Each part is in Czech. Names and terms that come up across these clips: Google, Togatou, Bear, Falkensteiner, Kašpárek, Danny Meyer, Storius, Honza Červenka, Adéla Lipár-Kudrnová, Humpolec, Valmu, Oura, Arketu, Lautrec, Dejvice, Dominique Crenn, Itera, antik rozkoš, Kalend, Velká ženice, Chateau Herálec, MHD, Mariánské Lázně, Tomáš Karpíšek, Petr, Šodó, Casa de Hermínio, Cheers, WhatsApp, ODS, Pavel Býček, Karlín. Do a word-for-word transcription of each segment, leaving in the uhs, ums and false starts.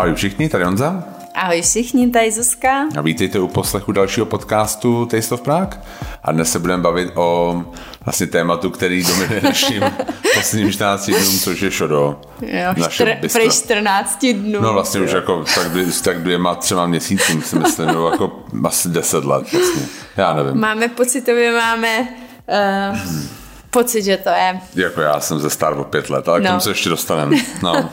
Ahoj všichni, tady Honza. Ahoj všichni, tady Zuzka. A vítejte u poslechu dalšího podcastu Taste of Prague. A dnes se budeme bavit o vlastně tématu, který dominuje našim posledním čtrnácti dnům, což je šodó. Jo, před čtrnácti dnů. No vlastně už jako tak, tak dvěma, třema měsícům si myslím, nebo jako asi deset let vlastně. Já nevím. Máme pocitově, máme... Uh... Hmm. Pocit, že to je. Jako já jsem ze star o pět let, ale no. K tomu se ještě dostaneme. No.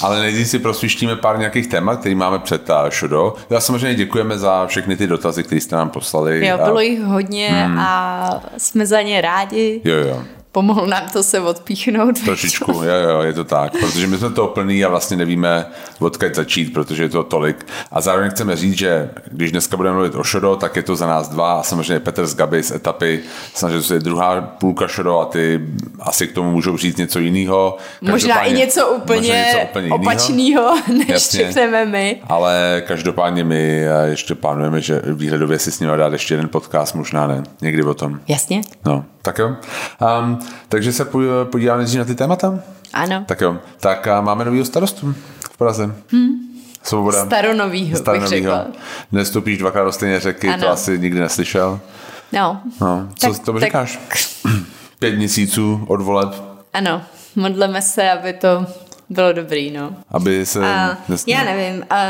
Ale nejdřív si prosvištíme pár nějakých témat, který máme před šodou. Já samozřejmě děkujeme za všechny ty dotazy, které jste nám poslali. Jo, bylo a... jich hodně hmm. a jsme za ně rádi. Jo, jo. Pomohlo nám to se odpíchnout. Trošičku, jo, jo, je to tak. Protože my jsme toho plný a vlastně nevíme, odkud začít, protože je to tolik. A zároveň chceme říct, že když dneska budeme mluvit o šodó, tak je to za nás dva a samozřejmě Petr z Gabi z etapy. Samozřejmě to je druhá půlka šodó a ty asi k tomu můžou říct něco jiného. Možná i něco úplně, úplně opačného, než přijeme my. Ale každopádně my ještě plánujeme, že výhledově si s nimi dát ještě jeden podcast, možná ne. Někdy o tom. Jasně. No. Tak jo. Um, takže se podíváme nejdřív na ty témata? Ano. Tak jo. Tak máme novýho starostu v Praze. Hmm. Svoboda. Staronovýho, Staronovýho bych řekla. Nestupíš dvakrát do stejné řeky, ano. To asi nikdy neslyšel. No. no. Co tak, to tak... říkáš? Pět měsíců od voleb. Ano. Modleme se, aby to bylo dobrý, no. Aby se... A, já nevím. A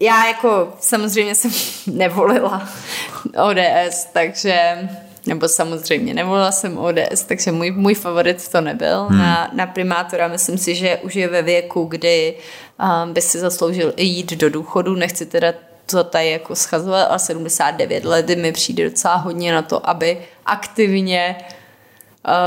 já jako samozřejmě jsem nevolila O D S, takže... Nebo samozřejmě nevolila jsem O D S, takže můj, můj favorit to nebyl. Hmm. Na, na primátora myslím si, že už je ve věku, kdy um, by si zasloužil i jít do důchodu. Nechci teda to tady jako schazovat, ale sedmdesát devět let mi přijde docela hodně na to, aby aktivně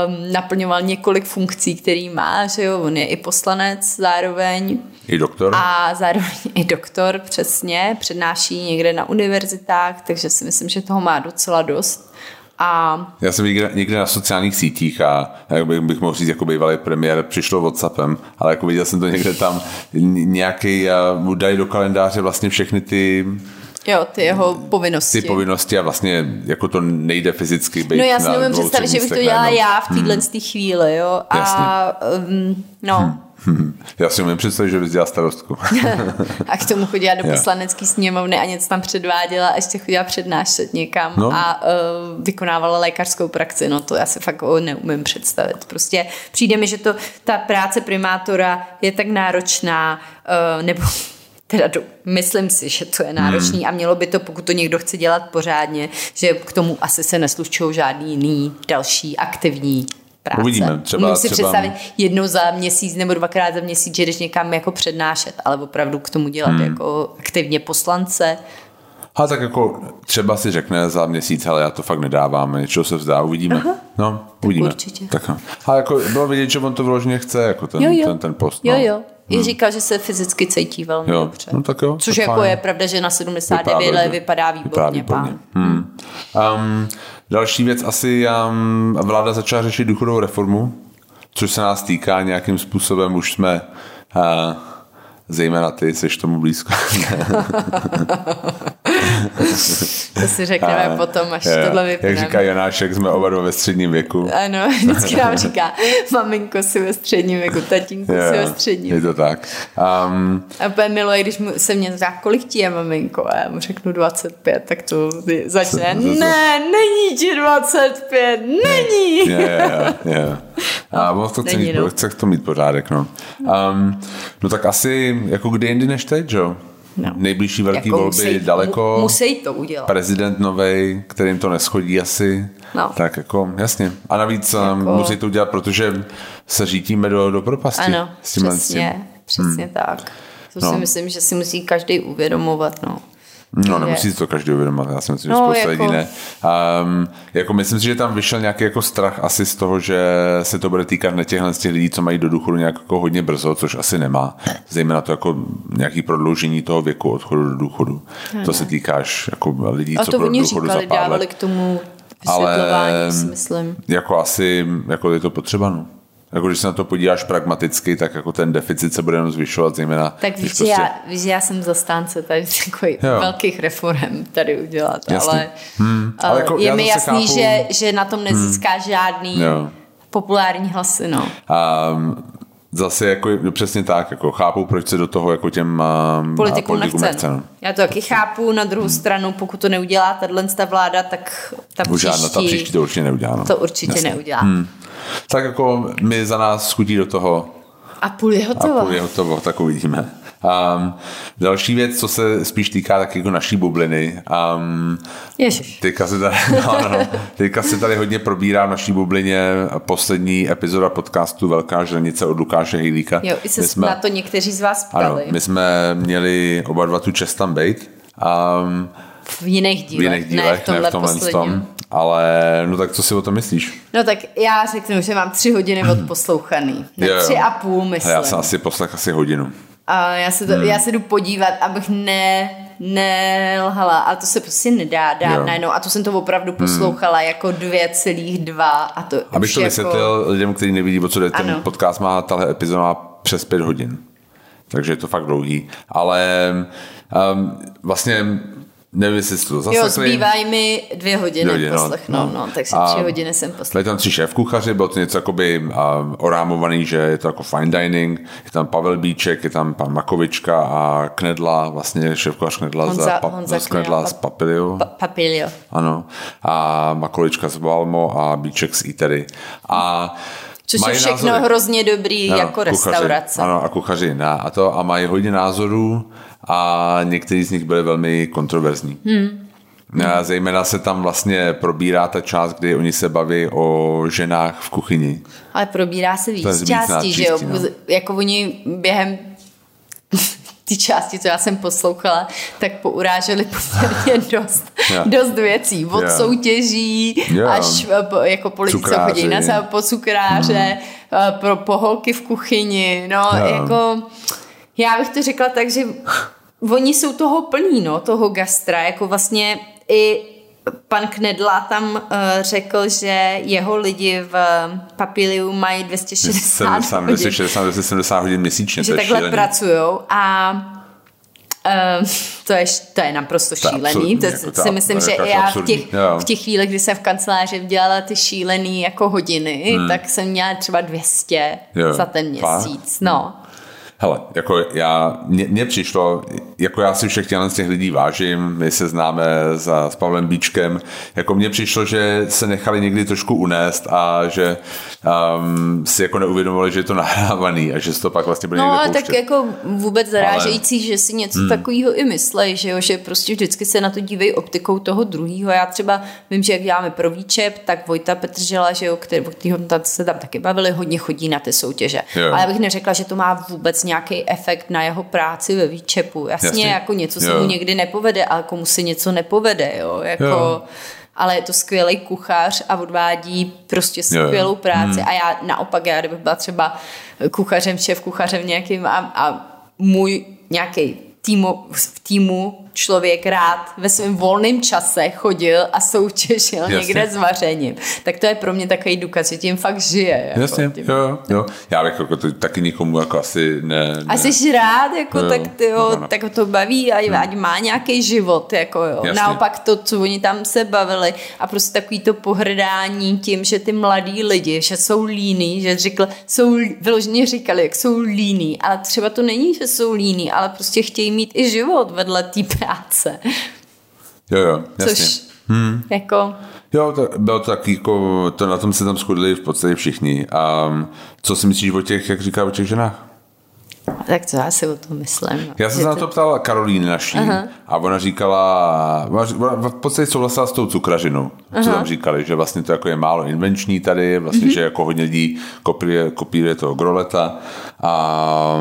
um, naplňoval několik funkcí, který má. Že jo? On je i poslanec zároveň. I doktor. A zároveň i doktor, přesně. Přednáší někde na univerzitách, takže si myslím, že toho má docela dost. A... Já jsem někde, někde na sociálních sítích a bych, bych mohl říct, jako bývalý premiér přišlo WhatsAppem, ale jako viděl jsem to někde tam nějaký uh, dají do kalendáře vlastně všechny ty jo, ty jeho povinnosti. Ty povinnosti a vlastně jako to nejde fyzicky být. No já si nemůžu představit, že bych to dělala jenom. Já v téhle hmm. chvíli, jo. A Jasně. no... Hmm. Hmm. Já si umím představit, že bys dělala starostku. A k tomu chodila do poslanecké sněmovny a něco tam předváděla a ještě chodila přednášet někam no. a uh, vykonávala lékařskou praxi. No to já si fakt oh, neumím představit. Prostě přijde mi, že to, ta práce primátora je tak náročná, uh, nebo teda do, myslím si, že to je náročný hmm. a mělo by to, pokud to někdo chce dělat pořádně, že k tomu asi se neslučují žádný jiný další aktivní práce. Uvidíme. Třeba, Můžu si třeba... představit jednou za měsíc nebo dvakrát za měsíc, že jdeš někam jako přednášet, ale opravdu k tomu dělat hmm. jako aktivně poslance. A tak jako třeba si řekne za měsíc, ale já to fakt nedávám, něčeho se vzdá, uvidíme. Aha. No, uvidíme. Tak určitě. Tak, a jako bylo vidět, že on to vložně chce, jako ten, jo, jo. ten, ten post. No. Jo, jo. I hmm. říkal, že se fyzicky cítí velmi jo. dobře. No tak jo. Což tak jako fajn. Je pravda, že na sedmdesát devět let vypadá výborně. Vypadá výborně. Pán. Hmm. Um, další věc asi, um, vláda začala řešit důchodovou reformu, což se nás týká nějakým způsobem, už jsme, uh, zejména ty, seš tomu blízko. To si řekneme a, potom, až je, tohle vypneme. Jak říká Jonášek, jsme oba dva ve středním věku. Ano, vždycky nám říká, maminko si ve středním věku, tatínko je, si ve středním věku. Je to tak. Um, a úplně miluje, když mu, se mě říká, kolik ti je maminko? A já mu řeknu dvacet pět, tak to začne, ne, není ti dvacet pět, není. Je, je, je. A on to chce, není, mít, no. chce to mít pořádek. No. Um, no tak asi jako kdy jindy než teď, jo? No. Nejbližší velký jako volby musí, daleko. Musí to udělat. Prezident novej, kterým to neschodí asi. No. Tak jako, jasně. A navíc jako... musí to udělat, protože se řítíme do, do propasti. Ano, přesně, přesně hmm. tak. To no. si myslím, že si musí každý uvědomovat, no. No, nemusí si to každý uvědomovat, já si myslím, že no, spousta lidí ne. Um, jako myslím si, že tam vyšel nějaký jako strach asi z toho, že se to bude týkat ne těchhle z těch lidí, co mají do důchodu nějak jako hodně brzo, což asi nemá. Zejména to jako nějaký prodloužení toho věku odchodu do důchodu. Ne, to se týkáš jako lidí, co pro důchodu za pár let. K tomu vysvětlování, ale si myslím. Jako asi jako je to potřeba, no. Jako, když se na to podíváš pragmaticky, tak jako ten deficit se bude jenom zvyšovat, zejména... Tak víš, prostě... já, víš, já jsem zastánce tady takových velkých reform tady udělat, jasný. ale, hmm. ale jako je mi jasný, chápu... že, že na tom nezíská hmm. žádný jo. populární hlasy, no. A zase jako přesně tak, jako chápu, proč se do toho jako těm uh, politikům nechce. nechce. Já to taky chápu, na druhou hmm. stranu, pokud to neudělá tato vláda, tak ta příští, žádná, ta příští to určitě neudělá. No. To určitě Jasně. neudělá. Hmm. Tak jako my za nás chutí do toho. A půl je hotovo. A půl je hotovo, tak uvidíme. Um, další věc, co se spíš týká tak jako naší bubliny. Um, Ježiš. Teďka se, tady, no, no, teďka se tady hodně probírá v naší bublině poslední epizoda podcastu Velká ženice od Lukáše Hilíka. Jo, i se jsme, na to někteří z vás ptali. Ano, my jsme měli oba dva tu čest tam být. Um, v jiných dílech, v jiných dílech ne v tomhle, ne v tomhle posledním. Tom. Ale no tak co si o tom myslíš? No tak já řeknu, že mám tři hodiny odposlouchaný. Ne jo, jo. Tři a půl, myslím. A já jsem asi poslech asi hodinu. A já se, to, hmm. já se jdu podívat, abych ne, nelhala. A to se prostě nedá dát najednou. A to jsem to opravdu poslouchala hmm. jako dvě celá dva. A to abych to vysvětlil jako... lidem, kteří nevidí, o co jde. Ten podcast má, tahle epizoda má přes pět hodin. Takže je to fakt dlouhý. Ale um, vlastně... Nevím, jestli jsi to zaslechli. Jo, zbývají mi dvě hodiny, hodiny poslechnou, no, no. no, takže tři hodiny jsem poslechnou. Byli tam tři šéfkuchaři, bylo to něco jakoby um, orámovaný, že je to jako fine dining, je tam Pavel Býček, je tam pan Makovička a Knedla, vlastně šéfkuchař Knedla Honza, za, pa, za Knedla z Papilio. Pa, Papilio. Ano. A Makovička z Valmu a Býček z Itery. A což je všechno názory. Hrozně dobrý ano, jako kuchaři, restaurace. Ano, a kuchaři, na, a to a mají hodně názorů a někteří z nich byli velmi kontroverzní. Hmm. A zejména se tam vlastně probírá ta část, kdy oni se baví o ženách v kuchyni. Ale probírá se víc částí, že jo? No. Jako oni během ty části, co já jsem poslouchala, tak pouráželi poměrně dost, yeah. dost věcí. Od yeah. soutěží yeah. až jako po lidi, co chodí na záv, po cukráře, mm. pro poholky v kuchyni. No, yeah. jako... Já bych to řekla tak, že oni jsou toho plní, no, toho gastra, jako vlastně i pan Knedla tam uh, řekl, že jeho lidi v Papiliu mají dvě stě šedesát, dvě stě šedesát, dvě stě sedmdesát hodin měsíčně. Že takhle pracujou a Uh, to, je, to je naprosto šílený. To, to si myslím, že já v těch, v těch chvílech, kdy jsem v kanceláři dělala ty šílený jako hodiny, hmm. tak jsem měla třeba dvě stě jo. za ten měsíc. No. Hmm. Hele, jako já, mně přišlo, jako já si všech těch, těch lidí vážím, my se známe za, s Pavlem Bíčkem, jako mně přišlo, že se nechali někdy trošku unést a že um, si jako neuvědomovali, že je to nahrávaný a že se to pak vlastně bude no, někde pouštět. No tak jako vůbec zarážející, ale... že si něco hmm. takového i myslej, že jo, že prostě vždycky se na to dívejí optikou toho druhého. Já třeba vím, že jak děláme pro výčep, tak Vojta Petržela, že jo, který, kterýho se tam taky bavili, hodně chodí na ty soutěže. Jo. Ale já bych neřekla, že to má vůbec nějaký efekt na jeho práci ve výčepu. Jasně, Jasně. jako něco se jo. mu někdy nepovede, ale komu se něco nepovede, jo, jako... Jo. Ale je to skvělý kuchař a odvádí prostě skvělou jo. práci hmm. a já naopak, já kdybych byla třeba kuchařem, šéf kuchařem nějakým a, a můj nějaký týmu, v týmu člověk rád ve svém volném čase chodil a soutěžil Jasně. někde s vařením. Tak to je pro mě takový důkaz, že tím fakt žije. Jako Jasně, tím. jo, jo. Já bych jako to taky nikomu jako asi ne... ne. A jsi rád, jako jo, tak, ty, jo, no, tak to baví a no. ať má nějaký život, jako jo. Jasně. Naopak to, co oni tam se bavili a prostě takový to pohrdání tím, že ty mladí lidi, že jsou líní, že řekl, jsou, vyloženě říkali, jak jsou líní, ale třeba to není, že jsou líní, ale prostě chtějí mít i život vedle týpe práce. Jo, jo, jasně. Což, hmm. jako... Jo, to bylo to taky, jako, to na tom se tam shodli v podstatě všichni. A co si myslíš o těch, jak říká, o těch ženách? Tak to já si o tom myslím. Já jsem se na to ptala Karolíny naší Aha. a ona říkala, ona v podstatě souhlasila s tou cukražinou, co Aha. tam říkali, že vlastně to jako je málo invenční tady, vlastně, mm-hmm. že jako hodně lidí kopíruje, kopíruje toho Groleta. A,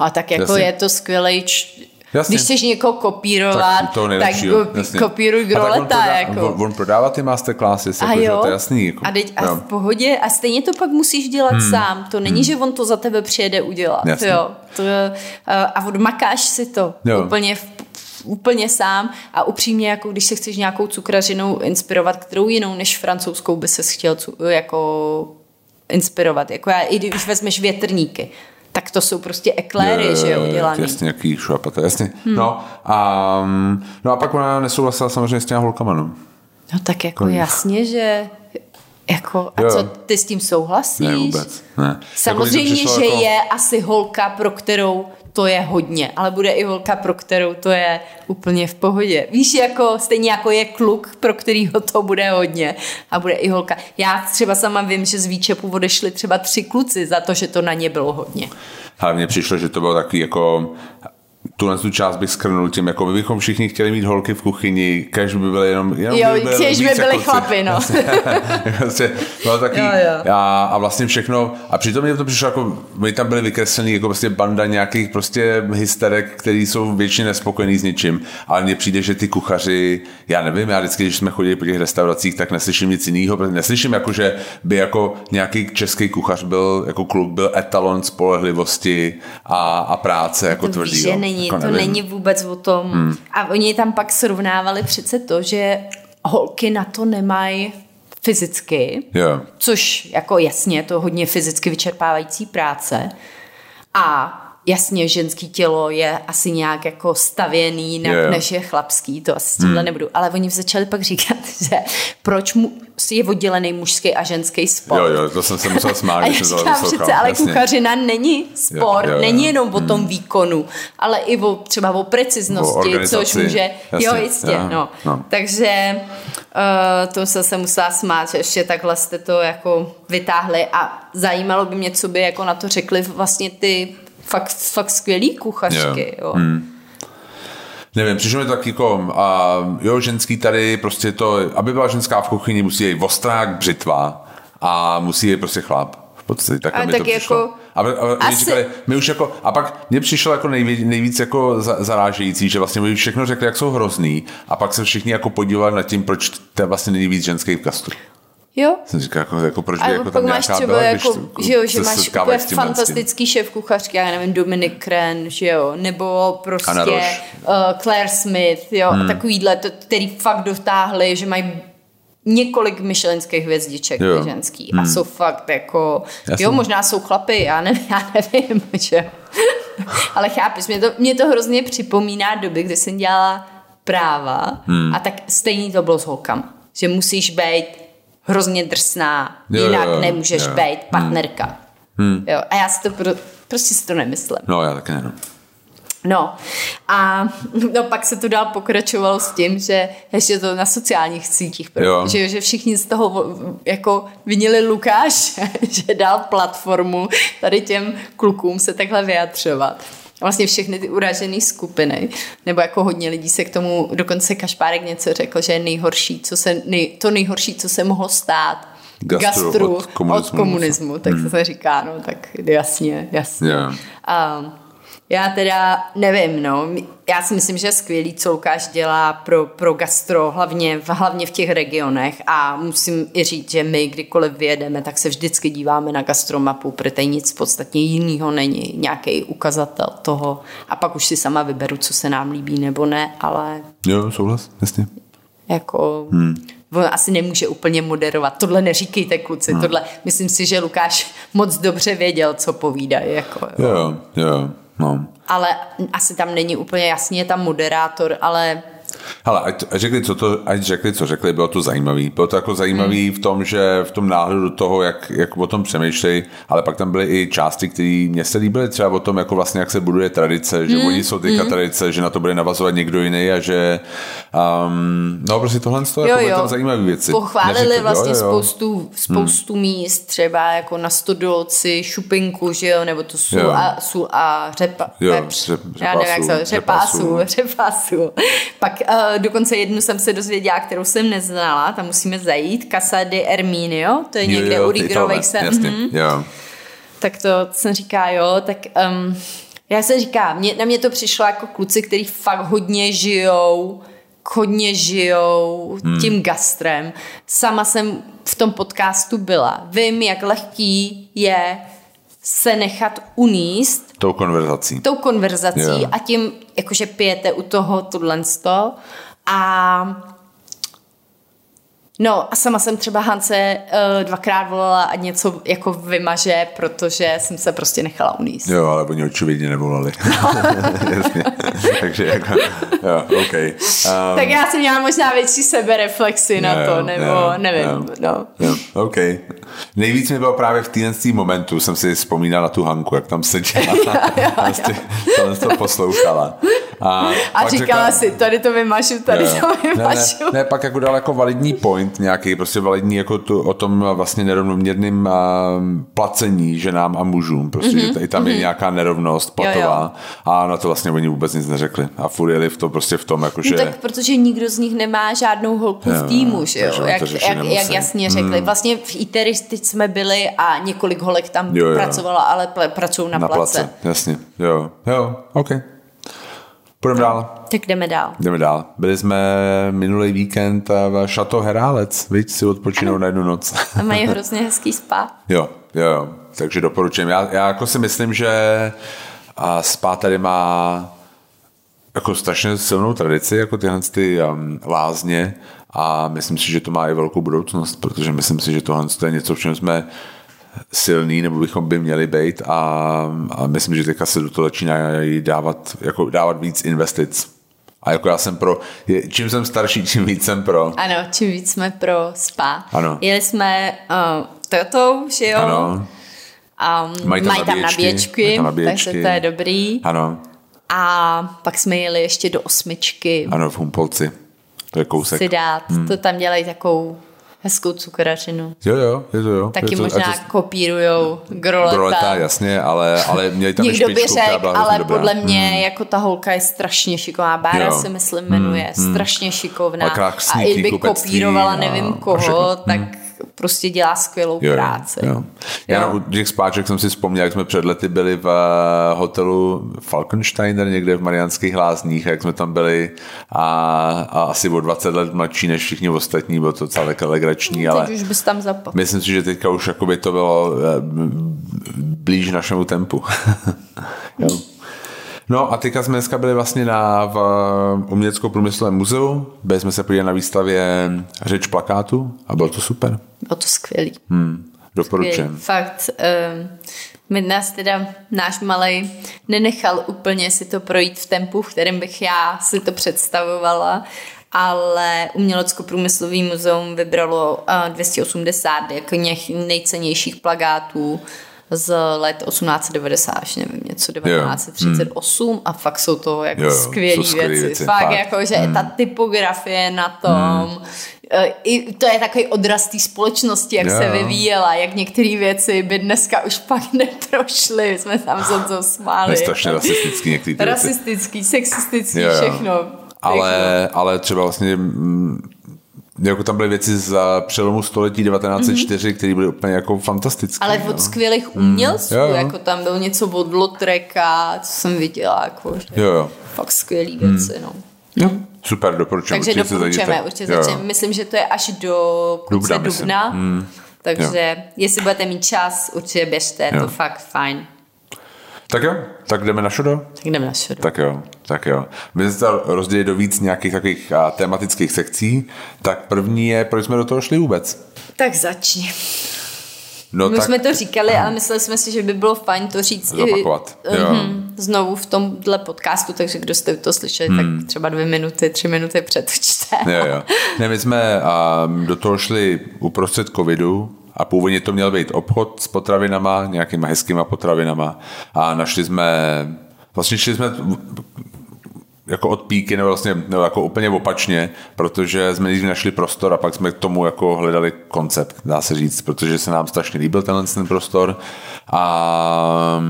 a tak jako jasně. je to skvělej č... Jasně. Když chceš někoho kopírovat, tak, to tak go, kopíruj Groleta. On, jako. on, on prodává ty masterclassy, a jako, jo? To je jasný. Jako, a, teď, jo. a v pohodě, a stejně to pak musíš dělat hmm. sám. To není, hmm. že on to za tebe přijede udělat. Jo? To, a odmakáš si to jo. úplně v úplně sám a upřímně, jako když se chceš nějakou cukrařinou inspirovat, kterou jinou než francouzskou by ses chtěl jako inspirovat. Jako já, i když vezmeš větrníky, tak to jsou prostě ekléry, je, že jo, dělaný. Jasně, jaký šlapata, jasně. Hmm. No, a, no a pak ona nesouhlasila samozřejmě s těma holkama, no. No tak jako jasně, že Jako, a jo. co, ty s tím souhlasíš? Ne, vůbec, ne. Samozřejmě, jako že jako... je asi holka, pro kterou to je hodně, ale bude i holka, pro kterou to je úplně v pohodě. Víš, jako stejně jako je kluk, pro kterýho to bude hodně a bude i holka. Já třeba sama vím, že z výčepu odešli třeba tři kluci za to, že to na ně bylo hodně. Hlavně přišlo, že to bylo takový jako... Tuhle tu část bych skrnul tím, jako by bychom všichni chtěli mít holky v kuchyni, kež by byly jenom... jenom jo, by byly, kež by byly chlapy, no. Vlastně, bylo taky, jo, jo. A, a vlastně všechno, a přitom mě to přišlo, jako my tam byli vykreslený jako prostě banda nějakých prostě hysterek, který jsou většině nespokojení s ničím, ale mně přijde, že ty kuchaři, já nevím, já vždycky, když jsme chodili po těch restauracích, tak neslyším nic jiného, protože neslyším, jako, že by jako nějaký český kuchař byl, jako klub byl etalon spolehlivosti a, a práce, jako tvrdý. Jako to není vůbec o tom. Hmm. A oni tam pak srovnávali přece to, že holky na to nemají fyzicky, yeah. což jako jasně, to hodně fyzicky vyčerpávající práce. A jasně, ženský tělo je asi nějak jako stavěný na, yeah. než je chlapský, to asi s tímhle hmm. nebudu. Ale oni začali pak říkat, že proč mu je oddělený mužský a ženský sport. Jo, jo, to jsem se musel smát, když jsem tohle přece, ale jasně. Kuchařina není sport, jo, jo, jo. není jenom o tom hmm. výkonu, ale i o, třeba o preciznosti, o což může... Jasně, jo, jistě, jo, no. no. Takže uh, to jsem se musela smát, že ještě takhle jste to jako vytáhli a zajímalo by mě, co by jako na to řekli vlastně ty fakt, fakt skvělý kuchařky, jo. jo. Hmm. Nevím, přišlo mi to taky kom, a jo, ženský tady prostě to, aby byla ženská v kuchyni, musí jej ostrák břitva a musí jej prostě chlap. V podstatě takhle mi tak to přišlo. Jako... A, a, asi... říkali, my už jako, a pak mě přišlo jako nejvíc, nejvíc jako zarážející, že vlastně my všechno řekli, jak jsou hrozný a pak se všichni jako podívali nad tím, proč to vlastně není víc ženských v kastru. Jo. Jsem říkal, jako, jako proč by jako tam nějaká byla, jako, když že, jo, že máš úplně fantastický šéf kuchařky, já nevím, Dominique Crenn, že jo, nebo prostě uh, Claire Smith, jo, hmm. takovýhle, to, který fakt dotáhli, že mají několik michelinských hvězdiček ženský hmm. a jsou fakt jako, já jo, jsem... možná jsou chlapy, já nevím, já nevím, že ale chápeš, mě to, mě to hrozně připomíná doby, kdy jsem dělala práva hmm. a tak stejně to bylo s holkama, že musíš být hrozně drsná, jinak jo, jo, nemůžeš jo. být partnerka. Hmm. Jo, a já si to pro, prostě si to nemyslím. No, já taky ne. No, a no, pak se to dál pokračovalo s tím, že ještě to na sociálních sítích, protože že všichni z toho jako vinili Lukáše, že dal platformu tady těm klukům se takhle vyjadřovat. Vlastně všechny ty uražené skupiny, nebo jako hodně lidí se k tomu, dokonce Kašpárek něco řekl, že je nejhorší, co se, nej, to nejhorší, co se mohlo stát gastru, gastru od komunismu. Od komunismu tak hmm. se říká, no tak jasně, jasně. Yeah. Um, já teda nevím, no, já si myslím, že je skvělý, co Lukáš dělá pro, pro gastro, hlavně v, hlavně v těch regionech a musím i říct, že my kdykoliv vyjedeme, tak se vždycky díváme na gastromapu, protože nic podstatně jinýho není, nějaký ukazatel toho a pak už si sama vyberu, co se nám líbí nebo ne, ale... Jo, souhlas, jasně. Jako... Hmm. On asi nemůže úplně moderovat. Tohle neříkejte, kluci, hmm. tohle... Myslím si, že Lukáš moc dobře věděl, co povídá, jako... Jo, jo. jo. No. Ale asi tam není úplně jasně, je tam moderátor, ale... Hele, ať řekli, co to, ať řekli, co řekli, bylo to zajímavý. Bylo to jako zajímavý mm. v tom, že v tom náhledu toho, jak, jak o tom přemýšlej, ale pak tam byly i části, které mě se líbily třeba o tom, jako vlastně, jak se buduje tradice, že mm. oni jsou teďka mm. tradice, že na to bude navazovat někdo jiný a že um, no prostě tohle z toho jo, jako jo. tam zajímavé věci. Pochválili Neříkali, vlastně jo, jo. spoustu, spoustu mm. míst, třeba jako na Stodolci, šupinku, že jo, nebo to sůl, a, sůl a řepa. Jo, řep, Já nevím, jak se řepa a sůl, řepa a sůl. Pak Uh, dokonce jednu jsem se dozvěděla, kterou jsem neznala, tam musíme zajít, Casa de Hermínio, to je někde jo, jo, u Rigrovejch se... Mm-hmm. Tak to jsem říká, jo, tak um, já se říká, mě, na mě to přišlo jako kluci, který fakt hodně žijou, hodně žijou hmm. tím gastrem. Sama jsem v tom podcastu byla. Vím, jak lehký je se nechat uníst tou konverzací. Tou konverzací yeah. a tím, jakože pijete u toho tohle a No a sama jsem třeba Hance uh, dvakrát volala a něco jako vymaže, protože jsem se prostě nechala uníst. Jo, ale oni očividně nevolali. No. Jasně. Takže jako, jo, ok. Um, tak já jsem měla možná větší sebereflexy no, na to, nebo jo, nevím. Jo, no. Jo, ok. Nejvíc mi bylo právě v týdenství momentu, jsem si vzpomínala na tu Hanku, jak tam seděla a to poslouchala. A, a říkala řekla, si, tady to vymažu, tady jo, to vymažu. Ne, ne, ne, pak jako dala jako validní point nějaký, prostě validní jako tu, o tom vlastně nerovnoměrným a, placení ženám a mužům, prostě, mm-hmm, že t- tam mm-hmm. je nějaká nerovnost platová jo, jo. A na to vlastně oni vůbec nic neřekli a furt jeli v to prostě v tom, jakože... No tak protože nikdo z nich nemá žádnou holku jo, v týmu, že jo, jak, jak, jak jasně řekli. Mm. Vlastně v Iteri teď jsme byli a několik holek tam jo, jo. pracovala, ale pl- pracují na, na place. place. Jasně, jo, jo, ok. Půjdeme dál. Tak jdeme dál. Jdeme dál. Byli jsme minulý víkend v Chateau Herálec, víc si odpočinou ano. na jednu noc. A mají hrozně hezký spa. Jo, jo, jo. Takže doporučím. Já, já jako si myslím, že spa tady má jako strašně silnou tradici, jako tyhle ty um, lázně a myslím si, že to má i velkou budoucnost, protože myslím si, že tohle to je něco, v čem jsme silný, nebo bychom by měli být a, a myslím, že teďka se do toho začínají dávat, jako dávat víc investic. A jako já jsem pro, je, čím jsem starší, čím víc jsem pro. Ano, čím víc jsme pro spa. Ano. Jeli jsme uh, Togatou, že jo? Ano. Um, mají tam mají nabíječky, tam nabíječky, takže to je dobrý. Ano. A pak jsme jeli ještě do osmičky. Ano, v Humpolci. To je kousek. Si dát, hmm. to tam dělají takovou hezkou cukrařinu. Jo, jo, je to jo. Taky to, možná to... kopírujou Groleta. Groleta, jasně, ale, ale měli tam někdo špičku, by řek, ale dobrá. Podle mě mm. jako ta holka je strašně šikovná. Bára se myslím jmenuje, mm. strašně šikovná. A i by kopírovala a, nevím koho, tak mm. prostě dělá skvělou jo, práci. Jo. Já jo. na těch spáček jsem si vzpomněl, jak jsme před lety byli v hotelu Falkensteiner někde v Mariánských lázních, jak jsme tam byli a, a asi o dvacet let mladší než všichni ostatní, bylo to celé legrační, no, ale teď už bys tam zapadl. Myslím si, že teďka už jakoby to bylo blíž našemu tempu. Jo. No a teďka jsme dneska byli vlastně na v umělecko-průmyslovém muzeu, byli jsme se podívat na výstavě Řeč plakátu a bylo to super. Bylo to skvělý. Hmm, doporučujem. Fakt, um, my nás teda, náš malej, nenechal úplně si to projít v tempu, v kterém bych já si to představovala, ale umělecko-průmyslový muzeum vybralo uh, dvě stě osmdesát jako nejcennějších plakátů z let osmnáct devadesát, nevím, něco devatenáct třicet osm mm. a fakt jsou to jako jo, skvělý věci. věci. Fakt, fakt. Jako, že mm. ta typografie na tom, mm. i to je takový odraz té společnosti, jak jo. se vyvíjela, jak některé věci by dneska už pak neprošly, jsme tam se to smáli. To je strašně rasistický některé věci. Rasistický, sexistický, jo, jo. všechno. Ale, ale třeba vlastně... Mm, jako tam byly věci z přelomu století devatenáct set čtyři, mm-hmm. které byly úplně jako fantastické. Ale od jo. skvělých umělců, mm. jako tam bylo něco od Lautreka, co jsem viděla, jako, že jo, jo. fakt skvělý věci, mm. no. Jo. Super, doporučujeme. Takže určitě doporučujeme, určitě začneme. Myslím, že to je až do konce dubna, mm. takže jo. jestli budete mít čas, určitě běžte, jo. to fakt fajn. Tak jo, tak jdeme na Šodó? Tak jdeme na Šodó. Tak jo, tak jo. My se to rozdělili do víc nějakých takových a, tematických sekcí, tak první je, proč jsme do toho šli vůbec? Tak začni. No My tak... jsme to říkali, ale mysleli jsme si, že by bylo fajn to říct Zopakovat. I, mm, znovu v tomhle podcastu, takže kdo jste to slyšeli, hmm. tak třeba dvě minuty, tři minuty předčte. Jo, jo. Ne, my jsme a, do toho šli uprostřed covidu, a původně to měl být obchod s potravinama, nějakýma hezkýma potravinama. A našli jsme, vlastně šli jsme jako od píky, nebo vlastně nebo jako úplně opačně, protože jsme nejdřív našli prostor a pak jsme k tomu jako hledali koncept, dá se říct, protože se nám strašně líbil tenhle ten prostor. A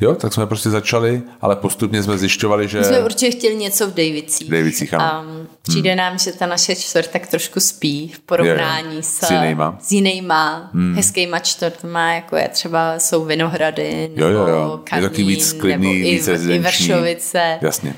jo, tak jsme prostě začali, ale postupně jsme zjišťovali, že... My jsme určitě chtěli něco v Dejvicích. V Dejvicích, ano. Um, přijde hmm. nám, že ta naše čtvrť tak trošku spí v porovnání je, je. S, s jinýma, s jinýma hmm. hezkýma čtvrtma, jako je třeba jsou Vinohrady, nebo jo, jo, jo. Karlín, víc klidný, nebo víc i, i Vršovice. Jasně.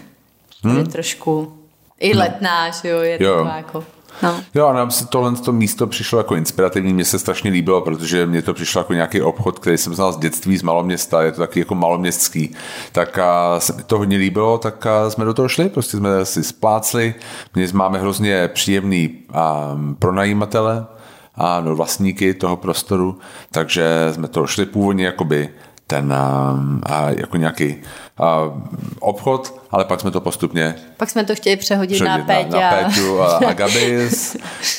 Hmm? Je trošku i Letná, no. že jo, je jo. taková jako... No. Jo, a nám se tohle to místo přišlo jako inspirativní, mně se strašně líbilo, protože mně to přišlo jako nějaký obchod, který jsem znal z dětství, z maloměsta, je to taky jako maloměstský. Tak a se mi to hodně líbilo, tak a jsme do toho šli, prostě jsme si splácli, my máme hrozně příjemný um, pronajímatele a no, vlastníky toho prostoru, takže jsme to šli původně jakoby ten um, a jako nějaký um, obchod, ale pak jsme to postupně... Pak jsme to chtěli přehodit, přehodit na, na, Péťa. na Péťu a, a Gabi.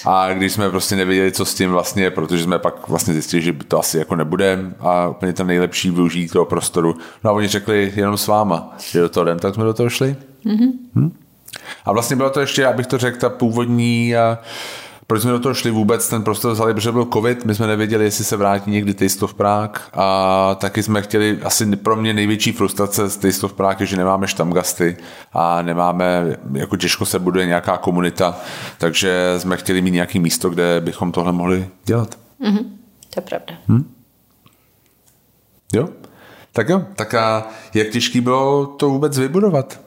A když jsme prostě nevěděli, co s tím vlastně, protože jsme pak vlastně zjistili, že to asi jako nebude a úplně ten nejlepší využít toho prostoru. No a oni řekli jenom s váma, že do toho jdem, tak jsme do toho šli. Mm-hmm. Hm? A vlastně bylo to ještě, abych to řekl, ta původní... A, proč jsme do toho šli vůbec, ten prostor vzali, protože byl covid, my jsme nevěděli, jestli se vrátí někdy Taste of Prague a taky jsme chtěli, asi pro mě největší frustrace z Taste of Prague je, že nemáme štamgasty a nemáme, jako těžko se buduje nějaká komunita, takže jsme chtěli mít nějaký místo, kde bychom tohle mohli dělat. Mm-hmm. To je pravda. Hm? Jo? Tak jo, tak a jak těžký bylo to vůbec vybudovat?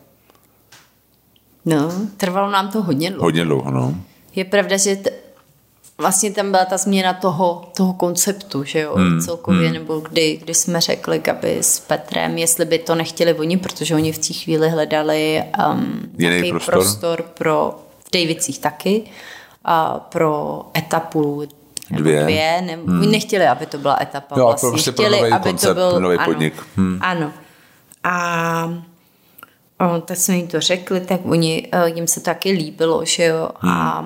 No, trvalo nám to hodně dlouho. Hodně dlouho, no. Je pravda, že t- vlastně tam byla ta změna toho, toho konceptu, že jo, mm, celkově, mm. nebo kdy, kdy jsme řekli Gabi s Petrem, jestli by to nechtěli oni, protože oni v té chvíli hledali um, nějaký prostor. prostor pro v Davicích taky, a pro etapu nebo dvě. dvě nebo, mm. Nechtěli, aby to byla etapa, jo, vlastně prostě chtěli, aby koncept, to byl nový podnik. Ano, hmm. ano. A O, tak jsme jim to řekli, tak oni, jim se taky líbilo, že jo. A,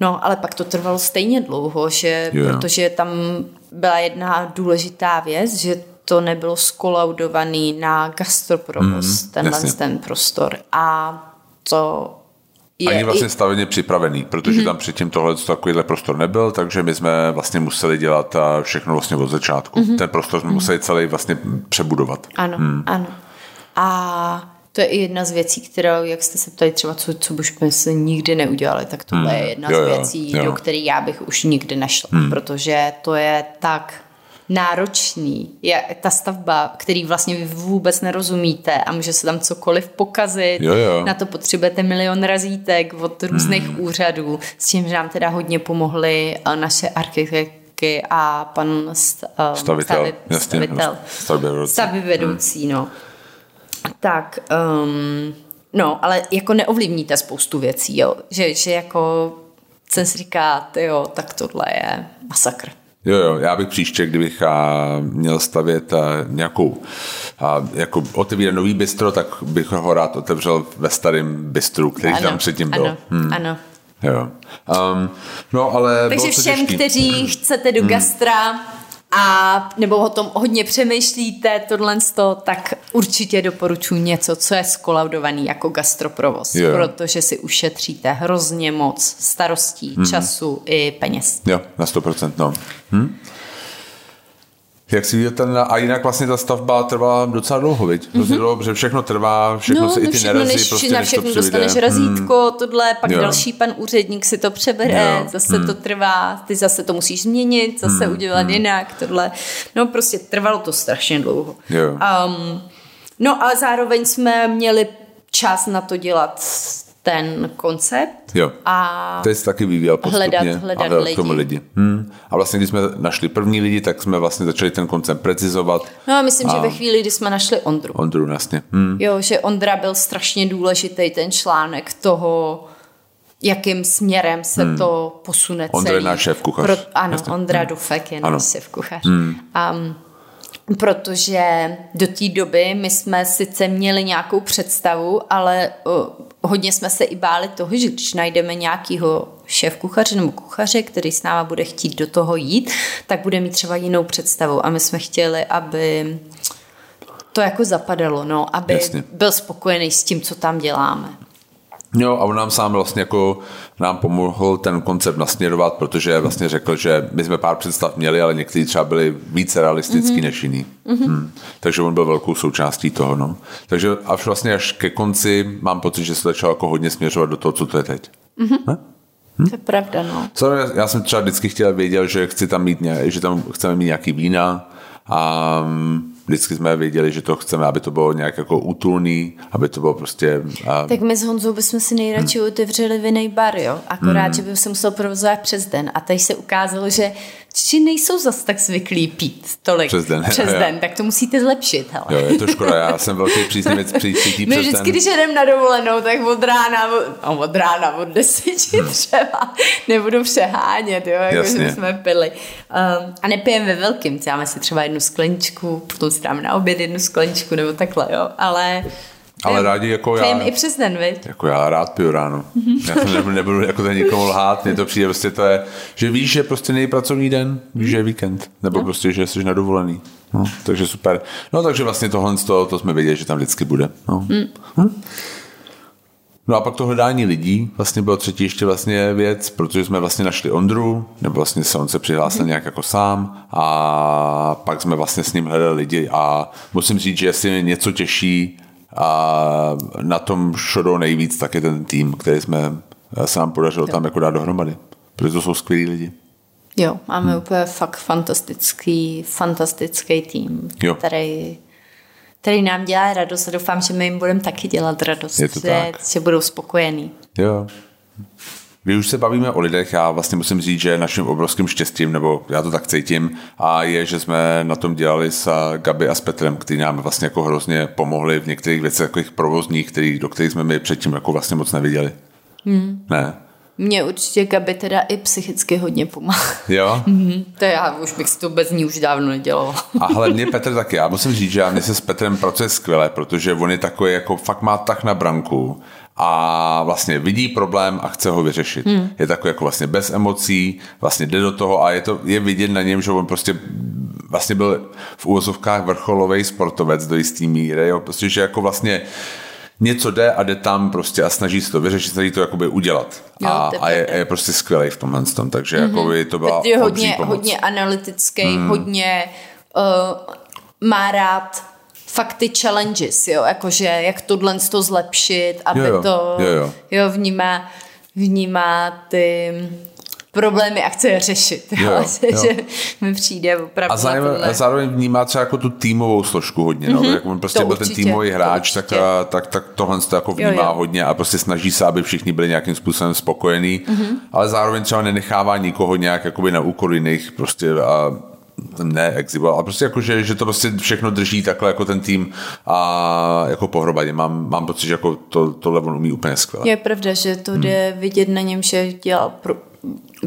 no, ale pak to trvalo stejně dlouho, že, yeah. protože tam byla jedna důležitá věc, že to nebylo skolaudovaný na gastroprovoz, mm-hmm, tenhle jasně. ten prostor. A to je... Ani vlastně i... stavebně připravený, protože mm-hmm. tam předtím tohle takovýhle prostor nebyl, takže my jsme vlastně museli dělat všechno vlastně od začátku. Mm-hmm. Ten prostor jsme mm-hmm. museli celý vlastně přebudovat. Ano, mm. ano. A to je i jedna z věcí, kterou, jak jste se ptali třeba, co, co bychom se nikdy neudělali, tak tohle hmm, je jedna jo, z věcí, jo. do které já bych už nikdy nešla, hmm. protože to je tak náročný. Je ta stavba, který vlastně vy vůbec nerozumíte a může se tam cokoliv pokazit. Jo, jo. Na to potřebujete milion razítek od různých hmm. úřadů, s čímž nám teda hodně pomohly naše architekty a pan st, um, stavitel, stavi, jasně, stavitel, stavivedoucí. stavivedoucí no. Tak, um, no, ale jako neovlivníte spoustu věcí, jo, že, že jako jsem si říká, jo, tak tohle je masakr. Jo, jo, já bych příště, kdybych a, měl stavět a, nějakou, a, jako otevírat nový bistro, tak bych ho rád otevřel ve starém bistru, který ano, tam předtím byl. Ano, hmm. ano. Jo. Um, no, ale takže všem, těžký. kteří chcete do hmm. gastra... a nebo o tom hodně přemýšlíte, tohle to, tak určitě doporučuji něco, co je skolaudovaný jako gastroprovoz, jo. protože si ušetříte hrozně moc starostí, mm. času i peněz. Jo, na sto procent, no. Hm? Jak si viděl ten, a jinak vlastně ta stavba trvá docela dlouho, viď? Protože mm-hmm. všechno trvá, všechno no, se no, i ty všechno nerazí. Než, prostě, na všechno než to dostaneš razítko, mm. tohle, pak jo. další pan úředník si to přebere, jo. zase mm. to trvá, ty zase to musíš změnit, zase mm. udělat mm. jinak, tohle. No prostě trvalo to strašně dlouho. Um, no a zároveň jsme měli čas na to dělat ten koncept jo. a to je taky vyvíjel postupně hledat, hledat a hledat lidi. lidi. Hmm. A vlastně, když jsme našli první lidi, tak jsme vlastně začali ten koncept precizovat. No a myslím, a... že ve chvíli, kdy jsme našli Ondru. Ondru, vlastně. Hmm. Jo, že Ondra byl strašně důležitý ten článek toho, jakým směrem se hmm. to posune Ondra celý. Ondra je náš šéf kuchař. Pro... Ano, vlastně. Ondra hmm. Dufek je náš šéf kuchař. Hmm. Um, protože do té doby my jsme sice měli nějakou představu, ale uh, hodně jsme se i báli toho, že když najdeme nějakýho šéfkuchaře nebo kuchaře, který s náma bude chtít do toho jít, tak bude mít třeba jinou představu. A my jsme chtěli, aby to jako zapadalo, no, aby Jasně. byl spokojený s tím, co tam děláme. Jo, a on nám sám vlastně jako nám pomohl ten koncept nasměrovat, protože vlastně řekl, že my jsme pár představ měli, ale někteří třeba byli více realistický mm-hmm. než jiný. Mm-hmm. Hmm. Takže on byl velkou součástí toho. No. Takže až vlastně až ke konci mám pocit, že se začalo jako hodně směřovat do toho, co to je teď. Mm-hmm. Hm? To je pravda, no. Co, já, já jsem třeba vždycky chtěl vědět, že, chci tam mít nějak, že tam chceme mít nějaký vína a... vždycky jsme věděli, že to chceme, aby to bylo nějak jako útulný, aby to bylo prostě... A... Tak my s Honzou bychom si nejradši hmm. otevřeli vinej bar, jo? Akorát, hmm. že by se musel provozovat přes den. A tady se ukázalo, že či nejsou zas tak zvyklí pít tolik přes den, přes jo, den. Jo. Tak to musíte zlepšit. Hele. Jo, je to škoda, já jsem velký příznivec přítí přes vždycky, den. Když jedem na dovolenou, tak od rána, od, od rána, od deseti hmm. třeba, nebudu přehánět, jo, jako že jsme pili. Um, a nepijeme ve velkým, dáme si třeba jednu skleničku, potom si dáme na oběd jednu skleničku, nebo takhle, jo, ale... Ale rádi jako já. I přes den, viď? Jako já rád piju ráno. Já nebudu, nebudu jako to nikomu lhát, mně to přijde prostě to je, že víš, že prostě není pracovní den, víš, že je víkend, nebo no. prostě, že jsi nadovolený. No, takže super. No takže vlastně tohle z toho, to jsme věděli, že tam vždycky bude. No. Mm. Hm? No a pak to hledání lidí vlastně bylo třetí ještě vlastně věc, protože jsme vlastně našli Ondru, nebo vlastně se on se přihlásil mm. nějak jako sám a pak jsme vlastně s ním hledali lidi a musím říct, že jestli mě něco těší a na tom Šodó nejvíc tak je ten tým, který jsme se nám podařilo tam jako dát dohromady. Protože to jsou skvělí lidi. Jo, máme hmm. úplně fakt fantastický, fantastický tým, jo. který... který nám dělá radost a doufám, že my jim budeme taky dělat radost, že, že budou spokojení. Jo. Když už se bavíme o lidech, já vlastně musím říct, že naším obrovským štěstím, nebo já to tak cítím, a je, že jsme na tom dělali s Gabi a s Petrem, kteří nám vlastně jako hrozně pomohli v některých věcech takových provozních, který, do kterých jsme my předtím jako vlastně moc neviděli. Hmm. Ne. Mně určitě Gabi teda i psychicky hodně pomáhá. Jo? Mm-hmm. To já už bych si to bez ní už dávno nedělal. A hlavně Petr taky. Já musím říct, že já mě se s Petrem pracuje skvěle, protože on je takový, jako fakt má tak na branku a vlastně vidí problém a chce ho vyřešit. Mm. Je takový jako vlastně bez emocí, vlastně jde do toho a je, to, je vidět na něm, že on prostě vlastně byl v úvozovkách vrcholový sportovec do jistý míry. Jo? Prostě, že jako vlastně něco jde a jde tam prostě a snaží se to vyřešit, snaží to jakoby udělat. Jo, a, a je, je prostě skvělej v tomhle tom, takže mm-hmm. jakoby to byla hodně, obří pomoc. Hodně analytický, mm. hodně uh, má rád fakt ty challenges, jo, jakože jak tohle to zlepšit, aby jo, jo, to jo, jo. Jo, vnímá, vnímá ty... problémy a chce je řešit. Jo, jo. Že mi přijde opravdu a zároveň, na a zároveň vnímá třeba jako tu týmovou složku hodně. No? Mm-hmm. Jak on prostě to byl určitě, ten týmový hráč, tak, tak, tak tohle to jako vnímá jo, jo. hodně a prostě snaží se, aby všichni byli nějakým způsobem spokojení, mm-hmm. ale zároveň třeba nenechává nikoho nějak jakoby na úkor jiných prostě a ne exibovat, ale prostě jako, že, že to prostě všechno drží takhle jako ten tým a jako pohromadě. Mám, mám pocit, že jako to, tohle on umí úplně skvěle. Je pravda, že to jde hmm. vidět na něm, že dělá pro,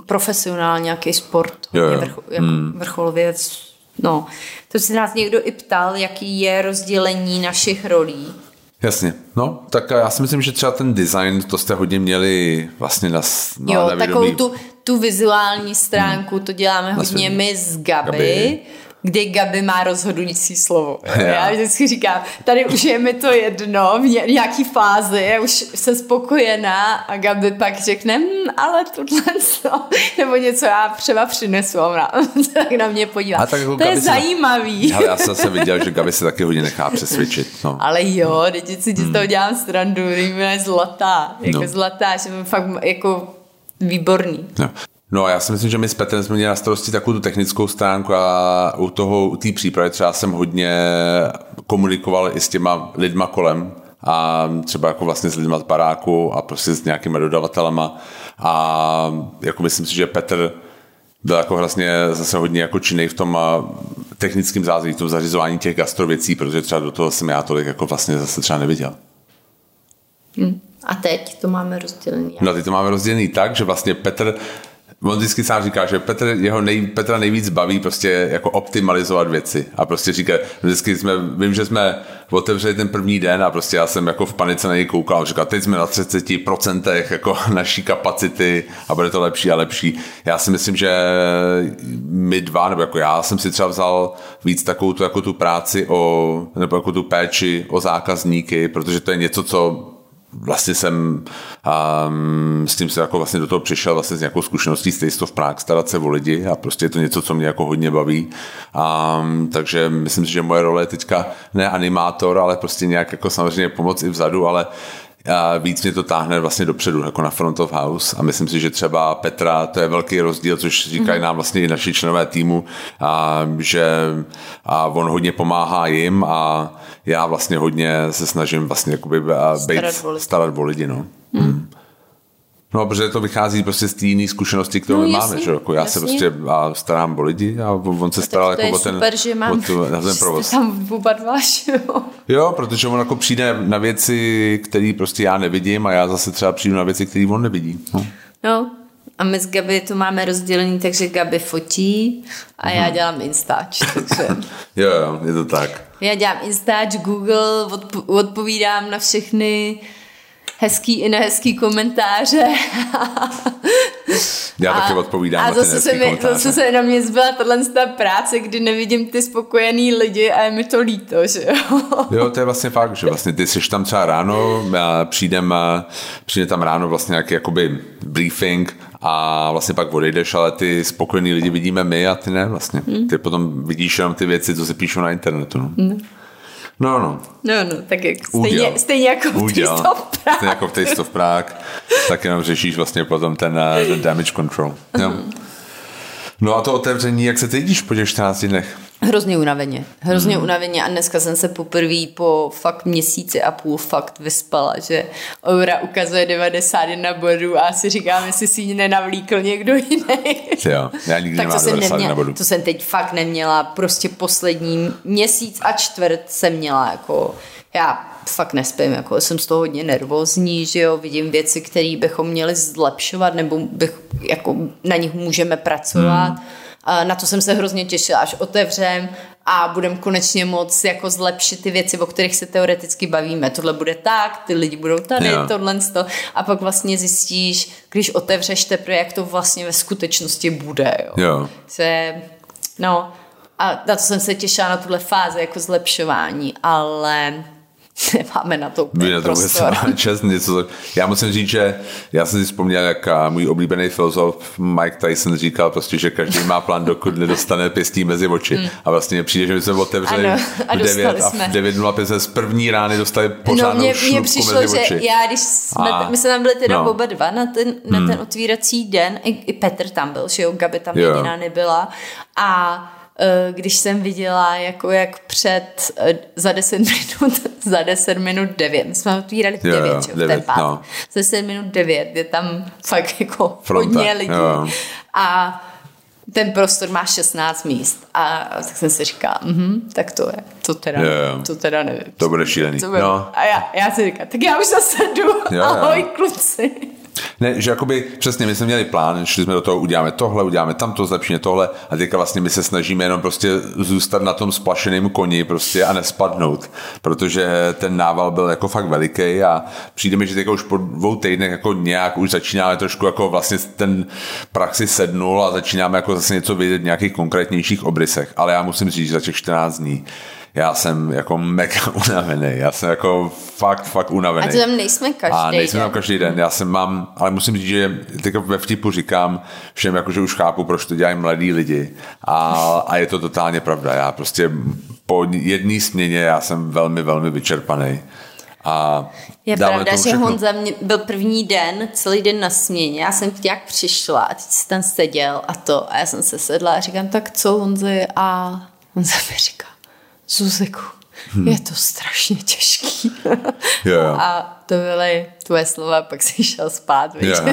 profesionál nějaký sport, jo, jo. Vrcho, jako hmm. vrcholověc. No. To se nás někdo i ptal, jaký je rozdělení našich rolí. Jasně, no, tak já si myslím, že třeba ten design, to jste hodně měli vlastně na, na jo, na takovou tu, tu vizuální stránku, hmm. to děláme na hodně svědě. My s Gabi, Gabi, kdy Gabi má rozhodující slovo. Já. já vždycky říkám, tady už je mi to jedno, v nějaký fázi, já už jsem spokojená a Gabi pak řekne, hm, ale tohle no, nebo něco já třeba přinesu a ona tak na mě podívá. Tak jako to Gabi je zajímavý. Ale já jsem se viděl, že Gabi se taky hodně nechá přesvědčit. No. Ale jo, teď si z toho dělám srandu, nejméně je zlatá, jako no. zlatá, že jsem fakt jako výborný. No. No já si myslím, že my s Petrem jsme měli na starosti takovou tu technickou stránku a u toho, u té přípravy třeba jsem hodně komunikoval i s těma lidma kolem a třeba jako vlastně s lidma z baráku a prostě s nějakýma dodavatelama a jako myslím si, že Petr byl jako vlastně zase hodně jako činný v tom technickém zázemí, v tom zařizování těch gastrověcí, protože třeba do toho jsem já tolik jako vlastně zase třeba neviděl. Hmm. A teď to máme rozdělený. No teď to máme rozdělený tak, že vlastně Petr on vždycky sám říká, že Petr, jeho nej, Petra nejvíc baví prostě jako optimalizovat věci a prostě říká, vždycky jsme, vím, že jsme otevřeli ten první den a prostě já jsem jako v panice na něj koukal, říkal, teď jsme na třicet procent jako naší kapacity a bude to lepší a lepší. Já si myslím, že my dva, nebo jako já jsem si třeba vzal víc takovou tu, jako tu práci o, nebo jako tu péči o zákazníky, protože to je něco, co vlastně jsem um, s tím se jako vlastně do toho přišel vlastně s nějakou zkušeností z Taste of Prague, starat se o lidi a prostě je to něco, co mě jako hodně baví. Um, takže myslím si, že moje role je teďka ne animátor, ale prostě nějak jako samozřejmě pomoc i vzadu, ale a víc mě to táhne vlastně dopředu, jako na front of house, a myslím si, že třeba Petra, to je velký rozdíl, což říkají nám vlastně i naši členové týmu, a že a on hodně pomáhá jim a já vlastně hodně se snažím vlastně jakoby být, starat o lidi, no. Hmm. No, protože to vychází prostě z té jiné zkušenosti, kterou no, my jasný, máme, že jako já jasný. se prostě a starám o lidi a on se staral jako o ten, super, že mám, o tu, na ten provoz. Tam oba dva, jo. Jo, protože on jako přijde na věci, které prostě já nevidím, a já zase třeba přijdu na věci, které on nevidí. No. no. A my s Gabi to máme rozdělení, takže Gabi fotí a já dělám Instač. Takže... jo, jo, je to tak. Já dělám Instač, Google, odpo- odpovídám na všechny hezký i nehezký komentáře. Já taky odpovídám a na ten hezký komentáře. A zase se na mě zbyla tato práce, kdy nevidím ty spokojený lidi a je mi to líto, že jo. Jo, to je vlastně fakt, že vlastně ty jsi tam třeba ráno, přijdem, přijde tam ráno vlastně nějaký jakoby briefing a vlastně pak odejdeš, ale ty spokojený lidi vidíme my a ty ne vlastně. Ty potom vidíš jenom ty věci, co se píšou na internetu. No. Hmm. No, no. No, no, tak jak stejně, stejně jako v Taste of Prague. Stejně jako v Taste of Prague, tak jenom řešíš vlastně potom ten, ten damage control. Jo. No a to otevření, jak se cítíš po těch čtrnácti dnech? Hrozně unaveně. Hrozně mm. unaveně a dneska jsem se poprvé po fakt měsíci a půl fakt vyspala, že Oura ukazuje devadesát jedna bodů a si říkám, jestli si ji nenavlíkl někdo jiný. Jo, já nikdy nemám devadesát jedna bodů. To jsem teď fakt neměla, prostě poslední měsíc a čtvrt jsem měla, jako já fakt nespím, jako jsem z toho hodně nervózní, že jo, vidím věci, které bychom měli zlepšovat, nebo bych, jako na nich můžeme pracovat. Mm. Na to jsem se hrozně těšila, až otevřem a budem konečně moc jako zlepšit ty věci, o kterých se teoreticky bavíme. Tohle bude tak, ty lidi budou tady, yeah. tohle to. A pak vlastně zjistíš, když otevřeš teprve, jak to vlastně ve skutečnosti bude. Jo. Yeah. Se, no, a na to jsem se těšila, na tuhle fázi jako zlepšování, ale... Nemáme na to úplně prostor. Čas, něco, já musím říct, že já jsem si vzpomněl, jak můj oblíbený filozof Mike Tyson říkal prostě, že každý má plán, dokud nedostane pěstí mezi oči. Mm. A vlastně přijde, že my jsme otevřeli ano, a v devět a v devět nula pět jsme z první rány dostali pořádnou no, šnupku mezi oči. Že já, když jsme, a, my jsme tam byli teda no. oba dva na ten, na mm. ten otvírací den, i, i Petr tam byl, že jo, Gabi tam jo. jediná nebyla a když jsem viděla, jako jak před za deset minut, za deset minut devět, my jsme otvírali v devět, jo, jo, v té pátek, no. za deset minut devět, je tam fakt jako fronta, hodně lidí jo. a ten prostor má šestnáct míst a tak jsem si říkala, mhm, tak to je, to teda, jo, to teda nevím. To bude šílený. To bude, no. A já, já si říkala, tak já už zase jdu, jo, ahoj jo. kluci. Ne, že jakoby přesně my jsme měli plán, šli jsme do toho, uděláme tohle, uděláme tamto, zlepšíme tohle a teďka vlastně my se snažíme jenom prostě zůstat na tom splašeném koni prostě a nespadnout, protože ten nával byl jako fakt veliký a přijde mi, že teďka už po dvou týdnech jako nějak už začínáme trošku jako vlastně ten praxi sednul a začínáme jako zase něco vědět v nějakých konkrétnějších obrysech, ale já musím říct, že za těch čtrnáct dní já jsem jako mega unavený, já jsem jako fakt, fakt unavený. A to tam nejsme každý den. A nejsme tam každý den, já jsem mám, ale musím říct, že teď ve vtipu říkám všem, jako, že už chápu, proč to dělají mladí lidi a, a je to totálně pravda, já prostě po jedné směně já jsem velmi, velmi vyčerpaný. A je pravda, že Honza mě byl první den, celý den na směně, já jsem jak přišla a teď jsem tam seděl a to a já jsem se sedla a říkám, tak co Honzi a Honza mi říká, Zuziku, hmm. je to strašně těžký. Yeah. A to byly tvoje slova, pak jsi šel spát. Yeah.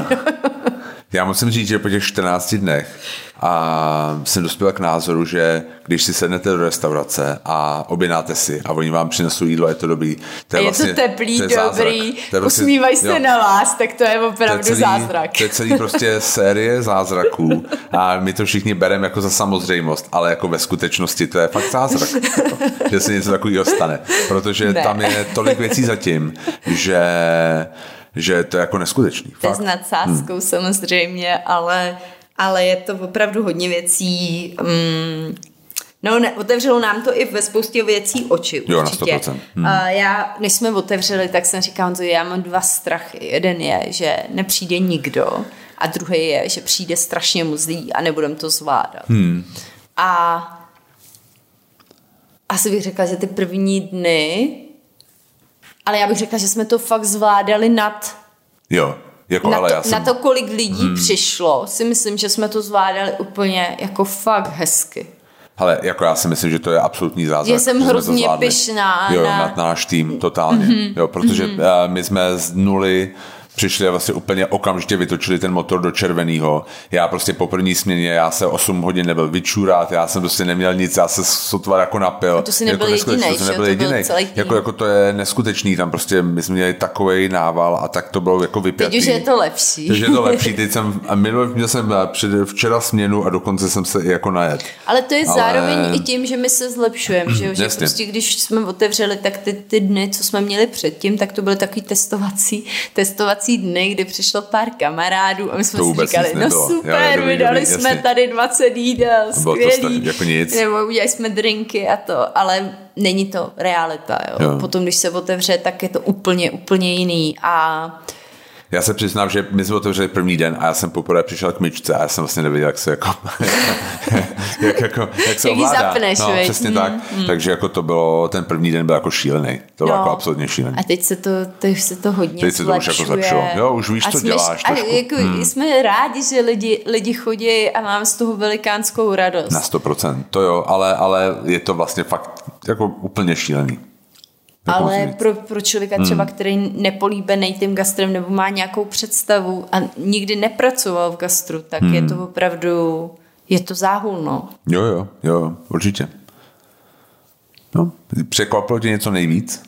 Já musím říct, že po těch čtrnácti dnech a jsem dospěl k názoru, že když si sednete do restaurace a objednáte si a oni vám přinesou jídlo, je to dobrý. To je, je vlastně, to teplý, to je dobrý, to je prostě, usmívají se jo. na vás, tak to je opravdu to je celý, zázrak. To je celý prostě série zázraků a my to všichni bereme jako za samozřejmost, ale jako ve skutečnosti to je fakt zázrak, jako, že se něco takového stane, protože ne. tam je tolik věcí zatím, že... že to je jako neskutečný. To je s nadsázkou hmm. samozřejmě, ale, ale je to opravdu hodně věcí. Mm, no, ne, otevřelo nám to i ve spoustě věcí oči určitě. Jo, na sto procent. Hmm. A já, než jsme otevřeli, tak jsem říkala, že já mám dva strachy. Jeden je, že nepřijde nikdo a druhý je, že přijde strašně moc lidí a nebudem to zvládat. Hmm. A asi bych řekla, že ty první dny ale já bych řekla, že jsme to fakt zvládali nad... Jo, jako na ale to, já jsem... Na to, kolik lidí hmm. přišlo, si myslím, že jsme to zvládali úplně jako fakt hezky. Hele, jako já si myslím, že to je absolutní zázrak. Já jsem hrozně pyšná. Jo, na náš tým, totálně. Mm-hmm. Jo, protože mm-hmm. my jsme z nuly přišli a vlastně úplně okamžitě vytočili ten motor do červeného. Já prostě po první směně, já se osm hodin nebyl vyčůrat, já jsem prostě neměl nic, já se sotva jako napil. A to si nebyl jako jedinej, to, to nebyl jedinej. Jako, jako to je neskutečný, tam prostě my jsme měli takovej nával a tak to bylo jako vypjatý. Teď už je to lepší. Teď je to lepší, teď jsem, a minulý měl jsem včera směnu a dokonce jsem se i jako najet. Ale to je Ale... zároveň i tím, že my se zlepšujeme, že jo, že prostě když jsme otevřeli, tak ty, ty dny, co jsme měli předtím, tak to byly takový testovací, testovací dny, kdy přišlo pár kamarádů a my jsme si říkali, no super, vydali jsme jasně. tady dvacet jídel, skvělý, jako nebo udělali jsme drinky a to, ale není to realita, jo. Jo. Potom, když se otevře, tak je to úplně, úplně jiný a já se přiznám, že my jsme otevřeli první den a já jsem poprvé přišel k myčce a já jsem vlastně nevěděl, jak se jako jak, jako, jak se ovládá. Zapneš, no, přesně hmm, tak. Hmm. Takže jako to bylo, ten první den byl jako šílený. To bylo no. jako absolutně šílený. A teď se to, teď se to hodně teď zlepšuje. Teď se to už jako zlepšilo. Jo, už víš, a co jsme, děláš. A jako hmm. jsme rádi, že lidi, lidi chodí a mám z toho velikánskou radost. Na sto procent. To jo, ale, ale je to vlastně fakt jako úplně šílený. Ale pro, pro člověka třeba, hmm. který nepolíbený tím gastrem nebo má nějakou představu a nikdy nepracoval v gastru, tak hmm. je to opravdu, je to záhulno. Jo, jo, jo, určitě. No, překvapilo tě něco nejvíc?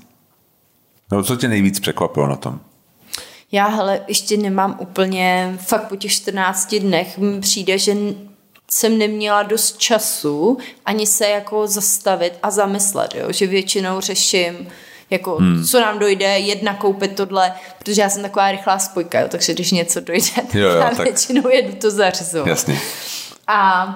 No, co tě nejvíc překvapilo na tom? Já, hele, ještě nemám úplně, fakt po těch čtrnácti dnech mi přijde, že jsem neměla dost času ani se jako zastavit a zamyslet, jo? Že většinou řeším jako, hmm. co nám dojde, jedna koupit tohle, protože já jsem taková rychlá spojka, jo? Takže když něco dojde, tak jo, jo, já tak... většinou jedu to zařizovat. Jasně. A,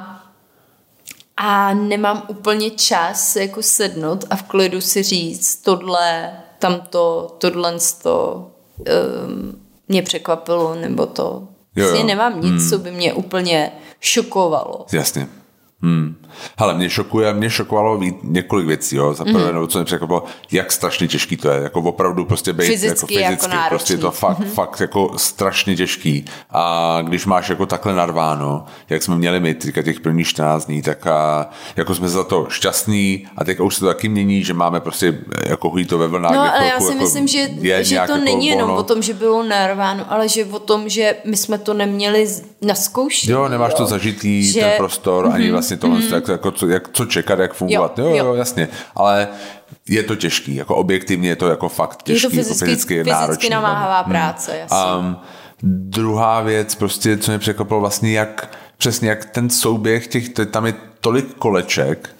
a nemám úplně čas jako sednout a v klidu si říct tohle, tamto, tohle to um, mě překvapilo, nebo to. Jo, vlastně jo. Nemám nic, hmm. co by mě úplně šokovalo. Jasně. Hmm. Hele, mě šokuje, mě šokovalo několik věcí, jo. Za prvé, mm-hmm. nebo co mě překvapilo, jak strašně těžký to je. Jako opravdu prostě být fyzicky, jako fyzicky jako náročný. Prostě je to fakt, mm-hmm. fakt jako strašně těžký. A když máš jako takhle narváno, jak jsme měli my těch prvních čtrnáct dní, tak a, jako jsme za to šťastní a teď už se to taky mění, že máme prostě jako hodí to ve vlnách. No, ale jako, já si jako, myslím, že, že to není jako jenom o tom, že bylo narváno, ale že o tom, že my jsme to neměli nazkoušený. Jo, nemáš jo? to zažitý, že... ten prostor, mm-hmm. ani vlastně tohle mm-hmm. Jak, jako, co, jak, co čekat, jak fungovat. Jo, jo, jo, jasně. Ale je to těžký. Jako objektivně je to jako fakt těžký. Je to fyzicky, jako fyzicky, fyzicky náročný, namáhavá hmm. práce. Jasně. Um, druhá věc, prostě, co mě překvapilo vlastně, jak přesně, jak ten souběh těch, tam je tolik koleček,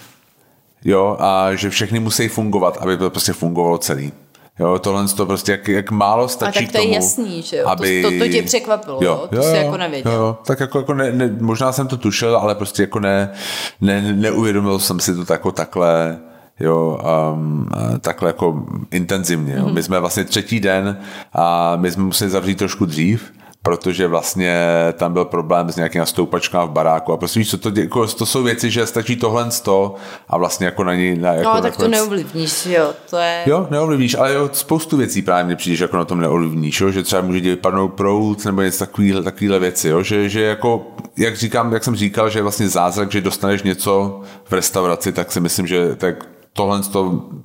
jo, a že všechny musí fungovat, aby to prostě fungovalo celý. Jo, tohle to prostě, jak, jak málo stačí k tomu. A tak to tomu, je jasný, že jo, aby... to, to, to tě překvapilo, jo, jo? To jo, jsi jo, jako nevěděl. Jo, tak jako, jako ne, ne, možná jsem to tušil, ale prostě jako ne, ne, neuvědomil jsem si to tako, takhle, jo, um, takhle jako intenzivně, jo. Mm-hmm. My jsme vlastně třetí den a my jsme museli zavřít trošku dřív, protože vlastně tam byl problém s nějakýma stoupačkama v baráku a prostě víš, co to, jako, to jsou věci, že stačí tohle sto a vlastně jako na něj... Na, jako no, tak to neovlivníš, jo, to je... Jo, neovlivníš, ale jo, spoustu věcí právě mě přijdeš, jako na tom neovlivníš, jo, že třeba může ti vypadnout proud nebo něco takovýhle, takovýhle věci, jo, že, že jako, jak říkám, jak jsem říkal, že je vlastně zázrak, že dostaneš něco v restauraci, tak si myslím, že tak... Tohle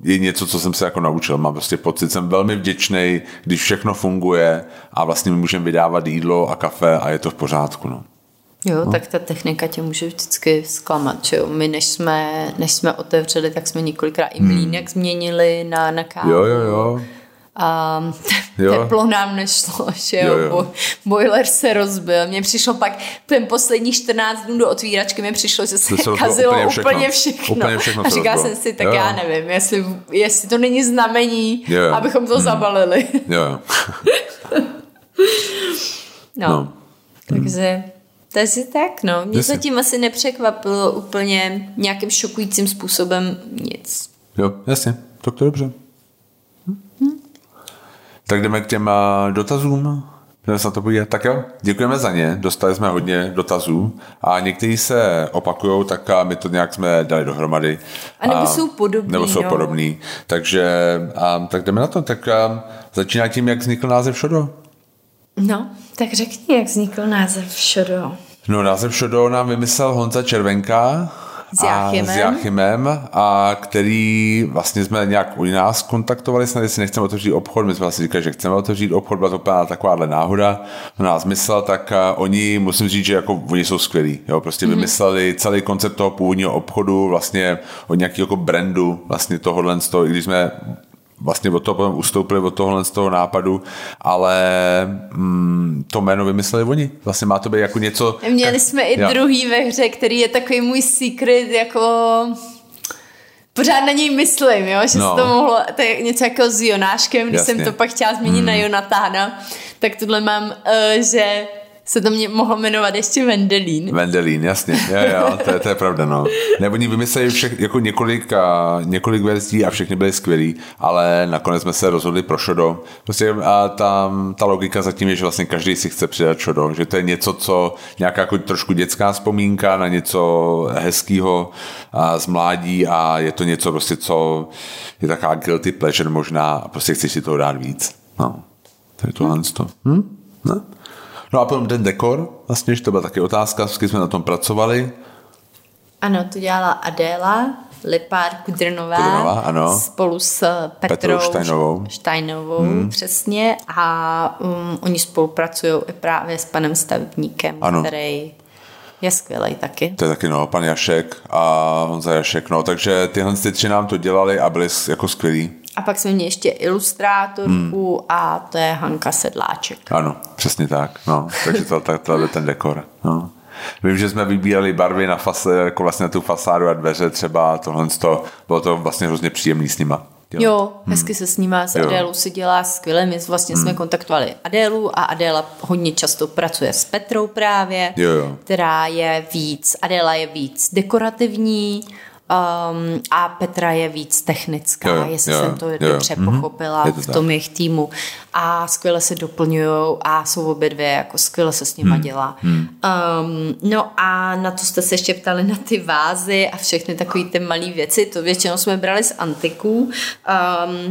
je něco, co jsem se jako naučil. Mám prostě pocit, jsem velmi vděčnej, když všechno funguje a vlastně my můžeme vydávat jídlo a kafe a je to v pořádku. No. Jo, no. Tak ta technika tě může vždycky zklamat. Že jo? My, než jsme, než jsme otevřeli, tak jsme několikrát i mlýnek hmm. změnili na, na kávu. Jo, jo, jo. A teplo nám nešlo, že jo, jo. Bo, boiler se rozbil. Mně přišlo pak ten posledních čtrnáct dnů do otvíračky, mi přišlo, že se kazilo úplně všechno. Úplně všechno. Úplně všechno a říkala jsem si, tak jo. Já nevím, jestli, jestli to není znamení, jo. Abychom to hmm. zabalili. Jo. no. no, takže... Takže tak, no. Mě Jasně. zatím asi nepřekvapilo úplně nějakým šokujícím způsobem nic. Jo, jasně, tak to je dobře. Tak jdeme k těm dotazům. se to podívat. Tak jo, děkujeme za ně, dostali jsme hodně dotazů a někteří se opakujou, tak a my to nějak jsme dali dohromady. A nebo a, jsou podobní. Nebo jsou no. podobní, takže a, tak jdeme na to. Tak a, začíná tím, jak vznikl název Šodó. No, tak řekni, jak vznikl název Šodó. No, název Šodó nám vymyslel Honza Červenka s Jáchymem. A, s Jáchymem, a který vlastně jsme nějak u nás kontaktovali, snad jestli nechceme otevřít obchod, my jsme vlastně říkali, že chceme otevřít obchod, byla to úplně takováhle náhoda, to nás myslel, tak oni, musím říct, že jako oni jsou skvělí, jo, prostě mm-hmm. vymysleli celý koncept toho původního obchodu, vlastně od nějakého jako brandu, vlastně tohohle z toho, i když jsme vlastně od toho potom ustoupili, od tohohle z toho nápadu, ale mm, to jméno vymysleli oni. Vlastně má to být jako něco... Měli ka- jsme i já. druhý ve hře, který je takový můj secret, jako... Pořád na něj myslím, jo? Že no. se to mohlo... To je něco jako s Jonáškem, když Jasně. jsem to pak chtěla změnit mm. na Jonatána, tak tohle mám, uh, že... se to mě mohlo jmenovat ještě Vendelín. Vendelín, jasně, jo, jo, to je, to je pravda, no. Nebo oni vymysleli všech, jako několik, a, několik verzí a všechny byly skvělý, ale nakonec jsme se rozhodli pro Šodó. Prostě a tam ta logika zatím je, že vlastně každý si chce přidat Šodó, že to je něco, co nějaká jako trošku dětská vzpomínka na něco hezkýho a z mládí a je to něco prostě, co je taková guilty pleasure možná a prostě chceš si toho dát víc. No, to je tohle z toho. Hm? No. No a potom ten dekor, vlastně, že to byla taky otázka, vždycky jsme na tom pracovali. Ano, to dělala Adéla Lipár-Kudrnová spolu s Petrou Štajnovou. Štajnovou hmm. Přesně. A um, oni spolupracují i právě s panem stavebníkem, ano. který je skvělej taky. To je taky, no, pan Jašek a Honza Jašek, no, takže tyhle tři nám to dělali a byli jako skvělí. A pak jsme měli ještě ilustrátorku hmm. a to je Hanka Sedláček. Ano, přesně tak. No, takže to, to, to je ten dekor. No. Vím, že jsme vybírali barvy na, fasa, jako vlastně na tu fasádu a dveře třeba tohle. To, bylo to vlastně hrozně příjemný s nima. Jo, jo hezky hmm. se snímá, s Adélou si dělá skvěle. My vlastně hmm. jsme kontaktovali Adélu a Adéla hodně často pracuje s Petrou právě, jo, jo. která je víc, Adéla je víc dekorativní, Um, a Petra je víc technická, jo, jestli jo, jsem to jo, dobře jo. pochopila mm-hmm. to v tom jejich týmu. A skvěle se doplňujou a jsou obě dvě, jako skvěle se s nima mm. dělá. Mm. Um, no a na to jste se ještě ptali na ty vázy a všechny takové ty malé věci, to většinou jsme brali z antiků. Um,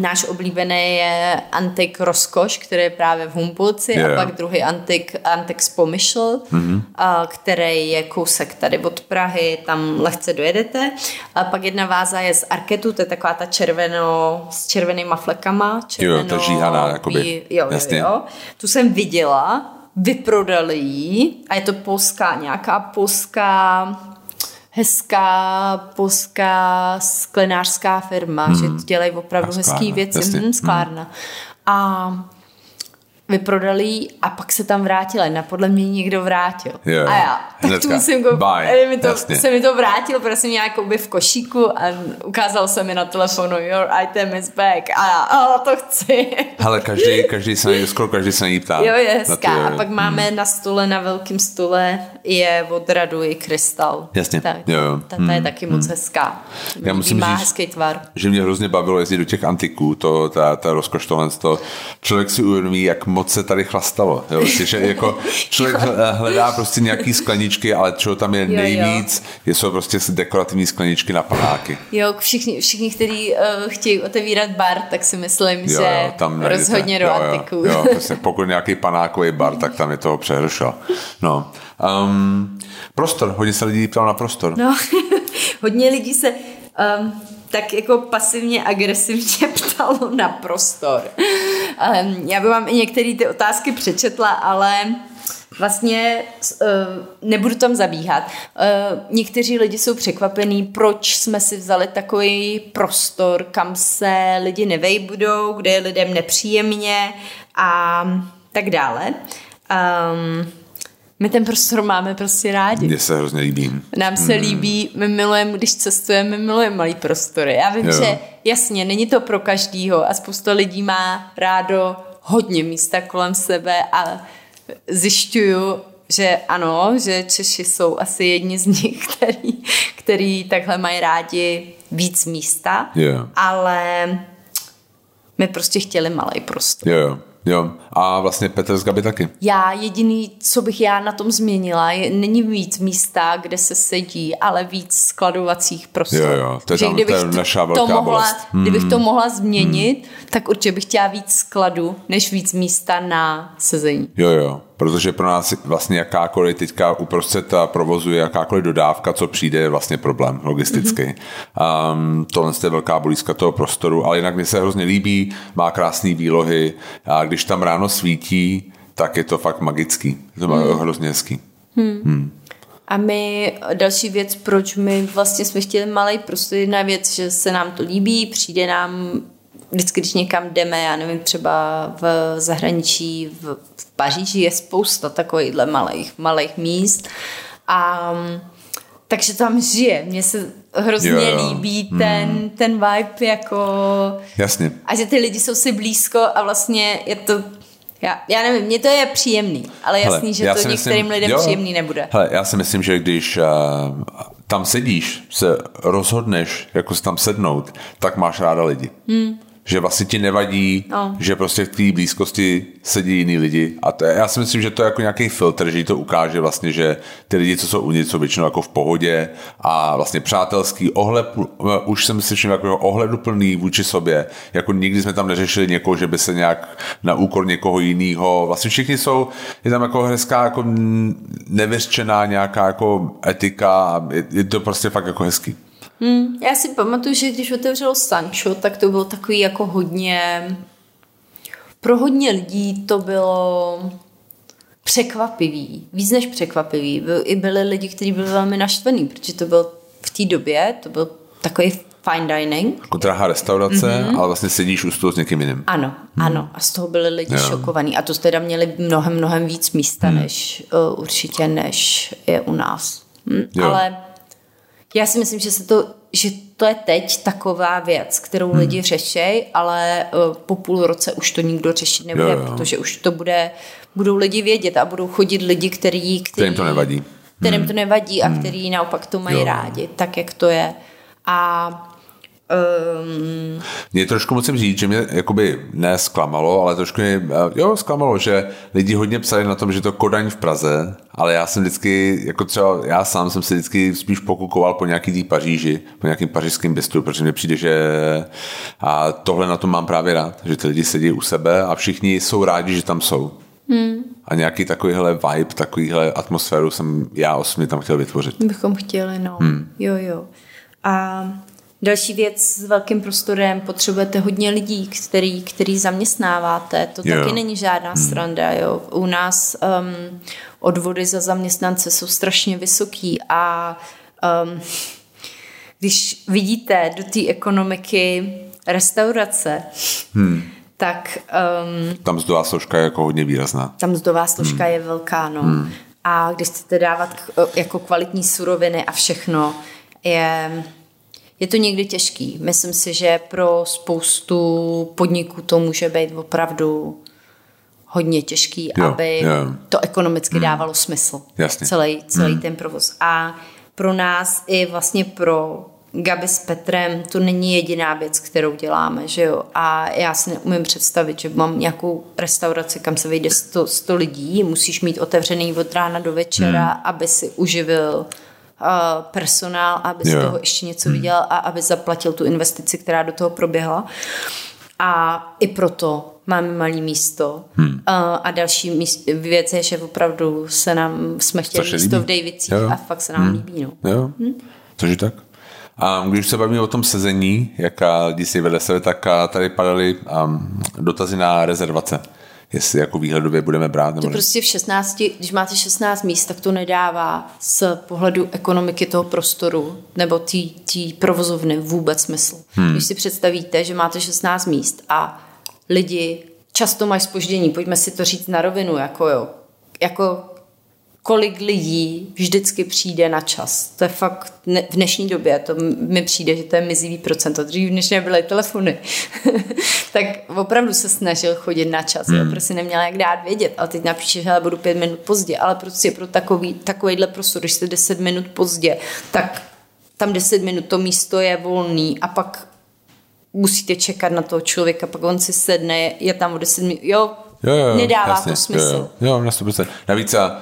náš oblíbený je antik Rozkoš, který je právě v Humpolci yeah. a pak druhý antik, antik z Pomyšl, mm-hmm. uh, který je kousek tady od Prahy, tam lehce dojedete. A pak jedna váza je z Arketu, to je taková ta červeno, s červenýma flekama. Červeno, jo, ta žíhaná, jakoby. Jo, jo, jo. Tu jsem viděla, vyprodali ji a je to polská, nějaká polská, hezká, polská sklenářská firma, hmm. že dělají opravdu sklárna, hezký věci. Hmm, sklárna. Hmm. A... vyprodali ji a pak se tam vrátila. Na podle mě někdo vrátil. Yeah. A já, tak Hnedka. tu musím koupit. Mi to, se mi to vrátil, protože jsem měla jakoby v košíku a ukázal se mi na telefonu your item is back. A já, ale to chci. Hele, každý, každý se na skoro každý se na ní ptá. Jo, je hezká. Ty, a pak máme mm. na stole, na velkém stole je od Radu i Krystal. Jasně. Ta, jo. ta, ta mm. je taky mm. moc hezká. Já musím má říct, hezký tvar. Že mě hrozně bavilo jezdit do těch antiků, to, ta, ta rozkoš tohle, to člověk si uvědomí, jak moc se tady chlastalo. Jo? Že jako člověk hledá prostě nějaký skleničky, ale čeho tam je nejvíc, jsou prostě dekorativní skleničky na panáky. Jo, všichni, všichni kteří uh, chtějí otevírat bar, tak si myslím, jo, že tam rozhodně do antiků. Prostě, pokud nějaký panákový bar, tak tam je toho přehršel. No. Um, prostor, hodně se lidí ptal na prostor. No, hodně lidí se... Um, tak jako pasivně agresivně ptalo na prostor. Já bych vám i některé ty otázky přečetla, ale vlastně nebudu tam zabíhat. Někteří lidi jsou překvapení, proč jsme si vzali takový prostor, kam se lidi nevejdou, kde je lidem nepříjemně a tak dále. Um, My ten prostor máme prostě rádi. Mně se hrozně líbí. Nám se mm. líbí, my milujeme, když cestujeme, my milujeme malý prostory. Já vím, jo. že jasně, není to pro každýho a spousta lidí má rádo hodně místa kolem sebe a zjišťuju, že ano, že Češi jsou asi jedni z nich, který, který takhle mají rádi víc místa, yeah. ale my prostě chtěli malý prostor. Yeah. Jo, a vlastně Petr z Gabi taky. Já jediný, co bych já na tom změnila, je, není víc místa, kde se sedí, ale víc skladovacích prostor. Jo, jo, to je, tam, to je naša velká bolest. Hmm. Kdybych to mohla změnit, hmm. tak určitě bych chtěla víc skladu, než víc místa na sezení. Jo, jo, protože pro nás vlastně jakákoliv teďka uprostřed provozuje jakákoliv dodávka, co přijde, je vlastně problém logistický. Mm-hmm. Um, tohle je velká bolízka toho prostoru, ale jinak mi se hrozně líbí, má krásné výlohy a když tam ráno svítí, tak je to fakt magický. Je to mm. hrozně hezký. Mm. Mm. A my, další věc, proč my vlastně jsme chtěli malej, prostě jedna věc, že se nám to líbí, přijde nám vždycky, když někam jdeme, já nevím, třeba v zahraničí, v, v Paříži je spousta takovýchhle malých, malých míst. A, takže tam žije. Mně se hrozně jo, jo. líbí ten, mm. ten vibe jako... Jasně. A že ty lidi jsou si blízko a vlastně je to... Já, já nevím, mně to je příjemný, ale jasný, hele, že to myslím, některým lidem jo, příjemný nebude. Hele, já si myslím, že když... Uh, tam sedíš, se rozhodneš, jako se tam sednout, tak máš ráda lidi. Hmm. Že vlastně ti nevadí, no. že prostě v té blízkosti sedí jiný lidi. A to je, já si myslím, že to je jako nějaký filtr, že to ukáže vlastně, že ty lidi, co jsou uvnitř, jsou většinou jako v pohodě a vlastně přátelský ohled, už jsem si všiml jako ohleduplný vůči sobě. Jako nikdy jsme tam neřešili někoho, že by se nějak na úkor někoho jiného. Vlastně všichni jsou, je tam jako hezká, jako nevyřčená nějaká jako etika. Je, je to prostě fakt jako hezký. Hmm, já si pamatuju, že když otevřelo Sancho, tak to bylo takový jako hodně, pro hodně lidí to bylo překvapivý, víc než překvapivý. I byli lidi, kteří byli velmi naštvený, protože to byl v té době, to byl takový fine dining. Jako drahá restaurace, mm-hmm. ale vlastně sedíš u stolu s někým jiným. Ano, mm. ano. A z toho byli lidi jo. šokovaní. A to teda měli mnohem, mnohem víc místa, mm. než uh, určitě, než je u nás. Mm, ale... Já si myslím, že, se to, že to je teď taková věc, kterou hmm. lidi řešejí, ale po půl roce už to nikdo řešit nebude, jo, jo. protože už to bude, budou lidi vědět a budou chodit lidi, který, který, kterým to nevadí, kterým hmm. to nevadí a hmm. který naopak to mají jo. rádi, tak jak to je. A Um... mě trošku musím říct, že mě jakoby ne zklamalo, ale trošku mě, jo, zklamalo, že lidi hodně psali na tom, že to Kodaň v Praze, ale já jsem vždycky, jako třeba já sám jsem si vždycky spíš pokukoval po nějaký tý Paříži, po nějakým pařížským bistru, protože mi přijde, že a tohle na tom mám právě rád, že ty lidi sedí u sebe a všichni jsou rádi, že tam jsou. Hmm. A nějaký takovýhle vibe, takovýhle atmosféru jsem já osobně tam chtěl vytvořit. Bychom chtěli, no. Hmm. Jo, jo. A další věc s velkým prostorem, potřebujete hodně lidí, který, který zaměstnáváte. To jo. taky není žádná hmm. sranda. Jo. U nás um, odvody za zaměstnance jsou strašně vysoký a um, když vidíte do té ekonomiky restaurace, hmm. tak... Um, tam mzdová složka je jako hodně výrazná. Tam mzdová složka hmm. je velká, no. Hmm. A když chcete dávat jako kvalitní suroviny a všechno, je... Je to někdy těžký. Myslím si, že pro spoustu podniků to může být opravdu hodně těžký, jo, aby jo. to ekonomicky mm. dávalo smysl. Jasně. Celý, celý mm. ten provoz. A pro nás i vlastně pro Gabi s Petrem to není jediná věc, kterou děláme. Že jo? A já si neumím představit, že mám nějakou restauraci, kam se vejde sto, sto lidí, musíš mít otevřený od rána do večera, mm. aby si uživil personál, aby z toho ještě něco viděl a aby zaplatil tu investici, která do toho proběhla. A i proto máme malý místo. Hmm. A další míst, věc je, že opravdu se nám, jsme chtěli což místo v Davicích a fakt se nám hmm. líbí. No. Jo. Hmm? Což je tak. A když se bavíme o tom sezení, jak lidi si vedle sebe, tak tady padaly um, dotazy na rezervace. Jestli jako výhledově budeme brát. Nebo to prostě v šestnácti, když máte šestnáct míst, tak to nedává z pohledu ekonomiky toho prostoru nebo tý, tý provozovny vůbec smysl. Hmm. Když si představíte, že máte šestnáct míst a lidi často mají zpoždění, pojďme si to říct na rovinu, jako jo, jako kolik lidí vždycky přijde na čas. To je fakt ne, v dnešní době, to mi přijde, že to je mizivý procent, dřív než nebyly telefony. Tak opravdu se snažil chodit na čas, mm. prostě neměla jak dát vědět, ale teď napíšeš, že budu pět minut pozdě, ale prostě pro takový, takovýhle prostor, když jste deset minut pozdě, tak tam deset minut to místo je volný a pak musíte čekat na toho člověka, pak on si sedne, je tam o deset minut, jo, jo, jo, nedává jasně, to smysl. Jo, jo. jo, na sto procent. Navíc a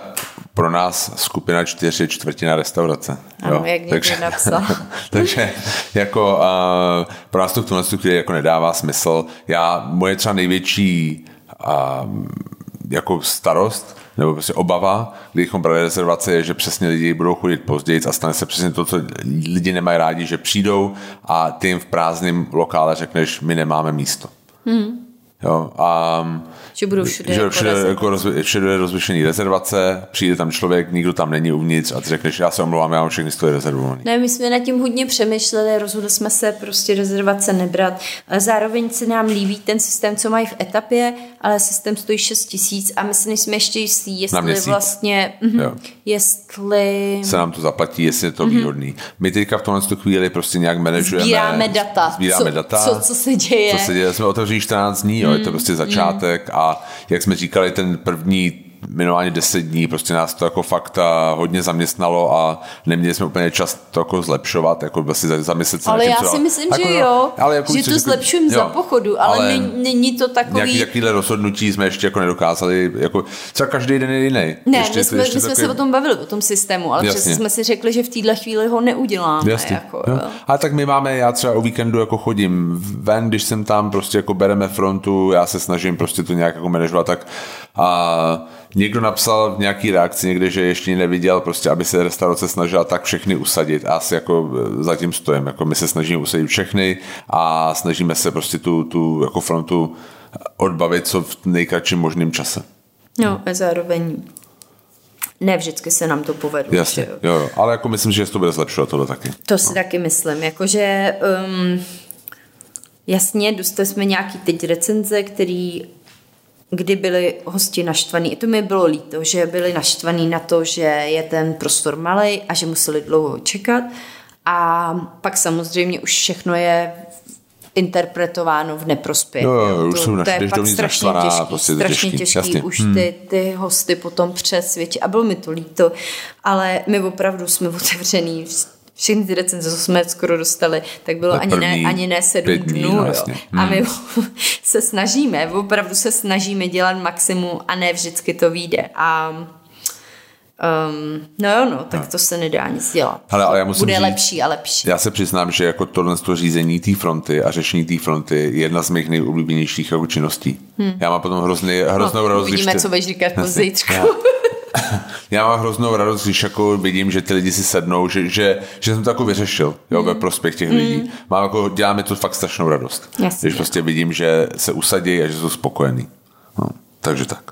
pro nás skupina čtyři je čtvrtina restaurace. Ano, jo, jak někdo napsal. Takže jako uh, pro nás to v tuhle chvíli jako nedává smysl. Já, moje třeba největší uh, jako starost nebo prostě obava, kdybychom brali rezervace, je, že přesně lidi budou chodit později a stane se přesně to, co lidi nemají rádi, že přijdou a ty jim v prázdném lokále řekneš, my nemáme místo. Hmm. Jo, a že budou všude, že všude, jako rozv- všude rozvěšený rezervace, přijde tam člověk, nikdo tam není uvnitř a ty řekneš, já se omlouvám, já mám všechny stoly rezervovaný. Ne, my jsme nad tím hodně přemýšleli, rozhodli jsme se prostě rezervace nebrat, ale zároveň se nám líbí ten systém, co mají v etapě, ale systém stojí šest tisíc a my si nejsme ještě jistí, jestli vlastně mm-hmm, jestli se nám to zaplatí, jestli je to mm-hmm. výhodný. My teďka v tomhle chvíli prostě nějak manažujeme, sbíráme data, sbíráme co, data co, co se děje. Co se děje, jsme otevřeli čtrnáct dní, jo, je to prostě začátek mm. a jak jsme říkali, ten první minimálně deset dní, prostě nás to jako fakt hodně zaměstnalo a neměli jsme úplně čas to jako zlepšovat, jako vlastně zamyslet se. Ale tím, já si co, myslím, jako, že jo, ale jako, že to zlepšujeme za pochodu, ale, ale není to takový... Nějaký, jakýhle rozhodnutí jsme ještě jako nedokázali, jako třeba každý den je jiný. Ne, ještě, my jsme, ještě my jsme takový... se o tom bavili, o tom systému, ale přesně jsme si řekli, že v téhle chvíli ho neuděláme. Jasně. Jako, jo. Jo. Ale tak my máme, já třeba o víkendu jako chodím ven, když jsem tam, prostě jako bereme frontu, já se snažím prostě to nějak jako manažovat, tak a někdo napsal v nějaký reakci někde, že ještě neviděl, prostě, aby se restaurace snažila tak všechny usadit. A asi jako zatím stojím. Jako my se snažíme usadit všechny a snažíme se prostě tu, tu jako frontu odbavit co v nejkratším možným čase. No a zároveň ne vždycky se nám to povedlo. Jasně, jo, jo. Ale jako myslím, že to bude zlepšovat tohle taky. To si no. taky myslím. Jakože um, jasně, dostali jsme nějaký teď recenze, který kdy byli hosti naštvaní. I to mi bylo líto, že byli naštvaní na to, že je ten prostor malej a že museli dlouho čekat. A pak samozřejmě už všechno je interpretováno v neprospěch. No, jo, to, to, to je pak strašně naštvaná, těžký. Prostě strašně těžký. těžký. Už ty, ty hosty potom přesvědčí. A bylo mi to líto. Ale my opravdu jsme otevřený. Všechny ty recenze, co jsme skoro dostali, tak bylo ani ne, ani ne sedm dnů. No, vlastně. hmm. A my se snažíme, opravdu se snažíme dělat maximum a ne vždycky to vyjde. A um, no jo, no, tak no. to se nedá nic dělat. Ale, ale já musím Bude říct, lepší a lepší. Já se přiznám, že jako tohle to řízení té fronty a řešení té fronty je jedna z mých nejoblíbenějších jako činností. Hmm. Já mám potom hrozný, hroznou no, radost. Uvidíme, co budeš říkat po zítřku. Já mám hroznou radost, když jako vidím, že ty lidi si sednou, že, že, že jsem to jako vyřešil, jo, ve prospěch těch mm. lidí. Mám jako, dělá mi to fakt strašnou radost. Jasně. Když prostě vidím, že se usadí a že jsou spokojení. No, takže tak.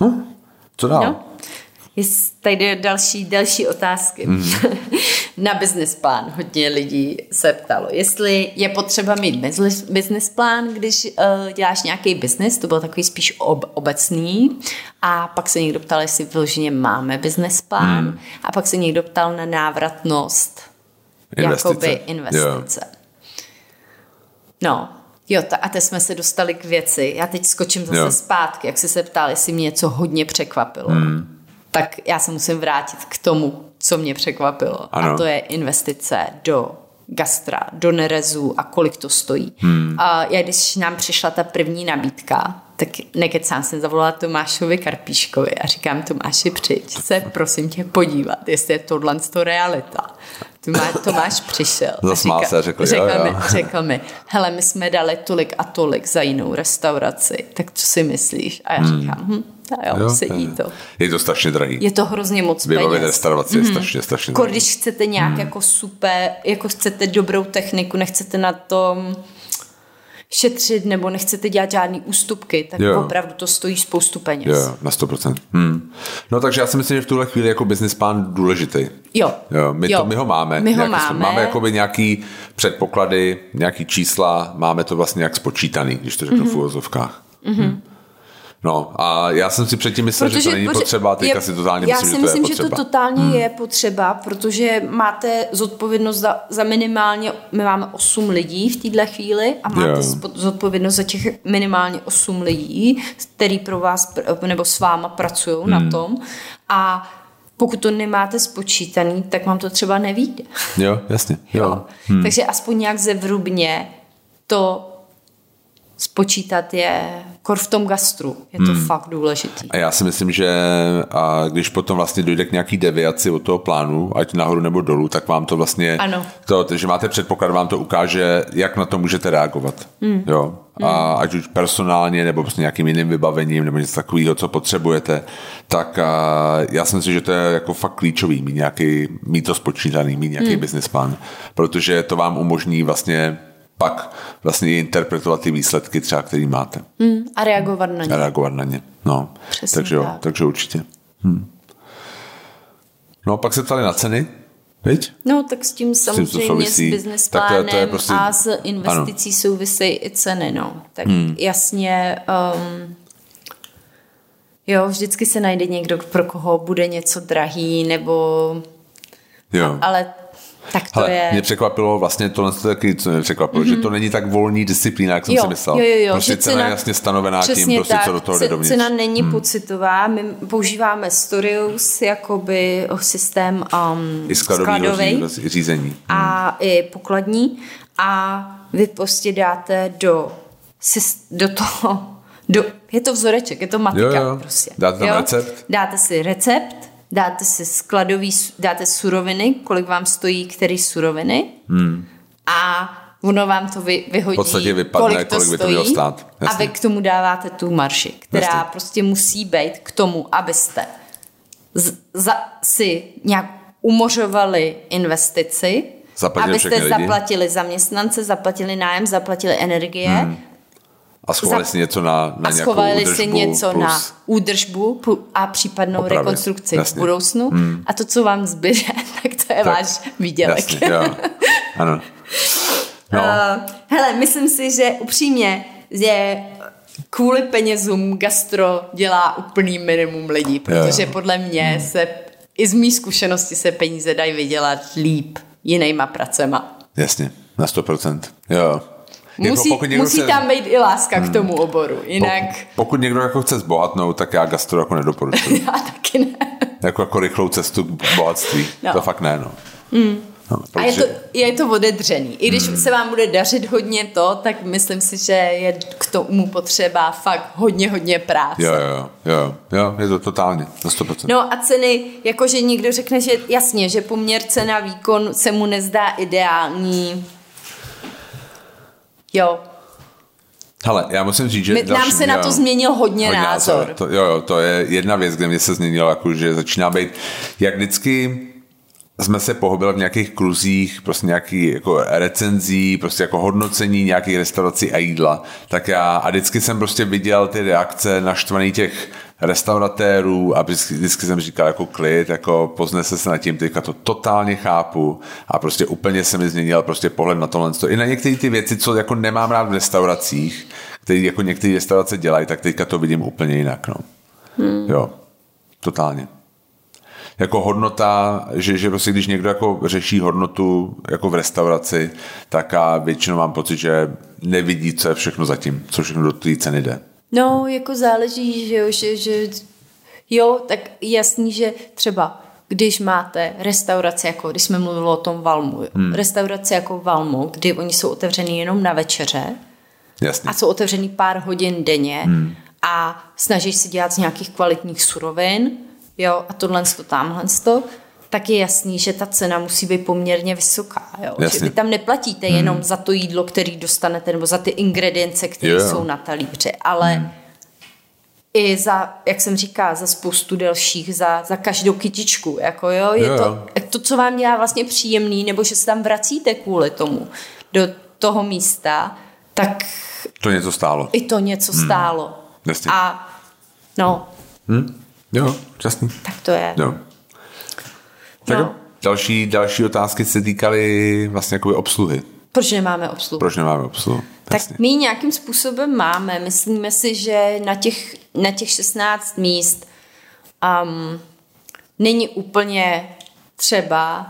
No, co dál? No. Tady další, další otázky. Mm. Na business plán hodně lidí se ptalo, jestli je potřeba mít business plán, když uh, děláš nějaký business, to bylo takový spíš ob- obecný, a pak se někdo ptal, jestli vyloženě máme business plán, mm. a pak se někdo ptal na návratnost investice. Jakoby investice. Jo. No, jo, ta, a teď jsme se dostali k věci. Já teď skočím zase jo. zpátky, jak jsi se ptal, jestli mě něco hodně překvapilo. Mm. Tak já se musím vrátit k tomu, co mě překvapilo. Ano. A to je investice do gastra, do nerezů a kolik to stojí. Hmm. A já, když nám přišla ta první nabídka, tak nekecám, jsem zavolala Tomášovi Karpíškovi a říkám, Tomáši, přijď se, prosím tě, podívat, jestli je tohle to realita. Tomáš, Tomáš přišel. Zasmál se a řekl, řekl, jo, mi, jo. řekl mi, hele, my jsme dali tolik a tolik za jinou restauraci, tak co si myslíš? A já hmm. říkám, hm. Jo, jo, sedí to. Je to strašně drahý. Je to hrozně moc peněz. Vybavit restauraci mm. je strašně, strašně drahý. Když chcete nějak mm. jako super, jako chcete dobrou techniku, nechcete na tom šetřit nebo nechcete dělat žádný ústupky, tak jo. opravdu to stojí spoustu peněz. Jo, na sto procent. Hmm. No takže já si myslím, že v tuhle chvíli jako business plán důležitý. Jo. jo, my, jo. To, my ho máme. My ho máme. Máme jakoby nějaký předpoklady, nějaký čísla, máme to vlastně nějak spočítaný, když to řeknu mm-hmm. v uvozovkách. Mhm. Mm. No a já jsem si předtím myslel, protože, že to není potřeba, teďka je, si totálně myslím, že to myslím, je potřeba. Já si myslím, že to totálně hmm. je potřeba, protože máte zodpovědnost za, za minimálně, my máme osm lidí v této chvíli a máte yeah. zodpovědnost za těch minimálně osm lidí, který pro vás, nebo s váma pracují hmm. na tom a pokud to nemáte spočítaný, tak vám to třeba nevíde. Jo, jasně. Jo. Jo. Hmm. Takže aspoň nějak zevrubně to spočítat je kor v tom gastru. Je to hmm. fakt důležitý. A já si myslím, že a když potom vlastně dojde k nějaký deviaci od toho plánu, ať nahoru nebo dolů, tak vám to vlastně, ano. To, že máte předpoklad, vám to ukáže, jak na to můžete reagovat. Hmm. Jo? A ať už personálně, nebo prostě nějakým jiným vybavením, nebo něco takového, co potřebujete, tak a já si myslím, že to je jako fakt klíčový, mít, nějaký, mít to spočítaný, mít nějaký hmm. business plán, protože to vám umožní vlastně pak vlastně interpretovat ty výsledky třeba, který máte. Hmm, a reagovat na ně. A reagovat na ně, no. Přesně takže tak. Jo, takže určitě. Hmm. No pak se ptali na ceny, viď? No tak s tím samozřejmě s, s business plánem to je, to je prostě... a s investicí souvisejí i ceny, no. Tak hmm. jasně... Um... Jo, vždycky se najde někdo, pro koho bude něco drahý, nebo... Jo. A, ale... Tak to hele, je... Mě překvapilo vlastně tohle, to taky, co mě překvapilo, mm-hmm. že to není tak volný disciplína, jak jsem jo, si myslel. Jo, jo, jo, prostě cena, cena je jasně stanovená tím, prostě, tak, co do toho jde dovnitř. Cena není hmm. pocitová, my používáme Storius jakoby systém um, skladový řízení a hmm. i pokladní a vy prostě dáte do, do toho, do, je to vzoreček, je to matika jo, jo. prostě. Dáte tam jo? recept? Dáte si recept, dáte si skladový, dáte suroviny, kolik vám stojí, který suroviny hmm. a ono vám to vy, vyhodí, v podstatě vypadne, kolik to kolik stojí by to mělo stát. A vy k tomu dáváte tu marži, která jasně. prostě musí být k tomu, abyste z, za, si nějak umořovali investici, zaplatili abyste zaplatili lidi. Zaměstnance, zaplatili nájem, zaplatili energie, hmm. a schovali si něco na, na a nějakou údržbu. A si něco plus... na údržbu a případnou opravy. Rekonstrukci jasně. v budoucnu. Hmm. A to, co vám zbyde, tak to je tak. váš výdělek. Jasně, jo. Ano. No. Uh, hele, myslím si, že upřímně, že kvůli penězům gastro dělá úplný minimum lidí, protože jo. podle mě hmm. se, i z mý zkušenosti se peníze dají vydělat líp jinýma pracema. Jasně, na sto procent. Jo. Musí, jako musí chce... tam být i láska hmm. k tomu oboru, jinak... Pokud někdo jako chce zbohatnout, tak já gastro jako nedoporučuji. Já taky ne. Jako, jako rychlou cestu k bohatství. No. To fakt ne, no. Hmm. no protože... A je to, je to odedřený. I když hmm. se vám bude dařit hodně to, tak myslím si, že je k tomu potřeba fakt hodně, hodně práce. Jo, jo, jo. jo je to totálně, na sto procent. No a ceny, jakože někdo řekne, že jasně, že poměr cena výkon se mu nezdá ideální... Jo. Hele, já musím říct, že... My, další, nám se na jo, to změnil hodně, hodně názor. názor. To, jo, jo, to je jedna věc, kde mě se změnilo, jako, že začíná být... Jak vždycky jsme se pohybili v nějakých kruzích, prostě nějaký jako recenzí, prostě jako hodnocení nějakých restaurací a jídla. Tak já... A vždycky jsem prostě viděl ty reakce naštvaný těch restauratérů a vždycky, vždycky jsem říkal jako klid, jako poznese se nad tím, teďka to totálně chápu a prostě úplně se mi změnil prostě pohled na tohle. I na některé ty věci, co jako nemám rád v restauracích, které jako některé restaurace dělají, tak teďka to vidím úplně jinak. No. Hmm. Jo, totálně. Jako hodnota, že, že prostě když někdo jako řeší hodnotu jako v restauraci, tak a většinou mám pocit, že nevidí, co je všechno zatím, co všechno do té ceny jde. No, jako záleží, že jo, že, že jo, tak jasný, že třeba, když máte restaurace, jako když jsme mluvili o tom Valmu, hmm. restaurace jako Valmu, kdy oni jsou otevřený jenom na večeře jasně. a jsou otevřený pár hodin denně hmm. a snažíš se dělat z nějakých kvalitních surovin, jo, a tohle to tamhle to, tak je jasný, že ta cena musí být poměrně vysoká. Jo? Že vy tam neplatíte hmm. jenom za to jídlo, který dostanete, nebo za ty ingredience, které yeah. jsou na talíři, ale hmm. i za, jak jsem říká, za spoustu delších, za, za každou kytičku. Jako jo? Je yeah. to, to, co vám dělá vlastně příjemný, nebo že se tam vracíte kvůli tomu do toho místa, tak... To něco stálo. I to něco hmm. stálo. Jasně. A no... Hmm. Jo, jasný. Tak to je... Jo. Tak no. další, další otázky se týkaly vlastně jakoby obsluhy. Proč nemáme obsluhu? Proč nemáme obsluhu? Jasně. Tak my nějakým způsobem máme. Myslíme si, že na těch, na těch šestnáct míst um, není úplně třeba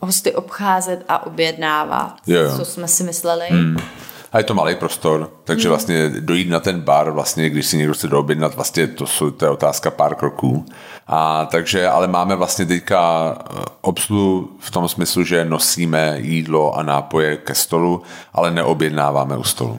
hosty obcházet a objednávat, jo, jo. co jsme si mysleli. Hmm. A je to malý prostor, takže hmm. vlastně dojít na ten bar, vlastně, když si někdo chce doobjednat, vlastně to, jsou, to je otázka pár kroků. A takže, ale máme vlastně teďka obsluhu v tom smyslu, že nosíme jídlo a nápoje ke stolu, ale neobjednáváme u stolu.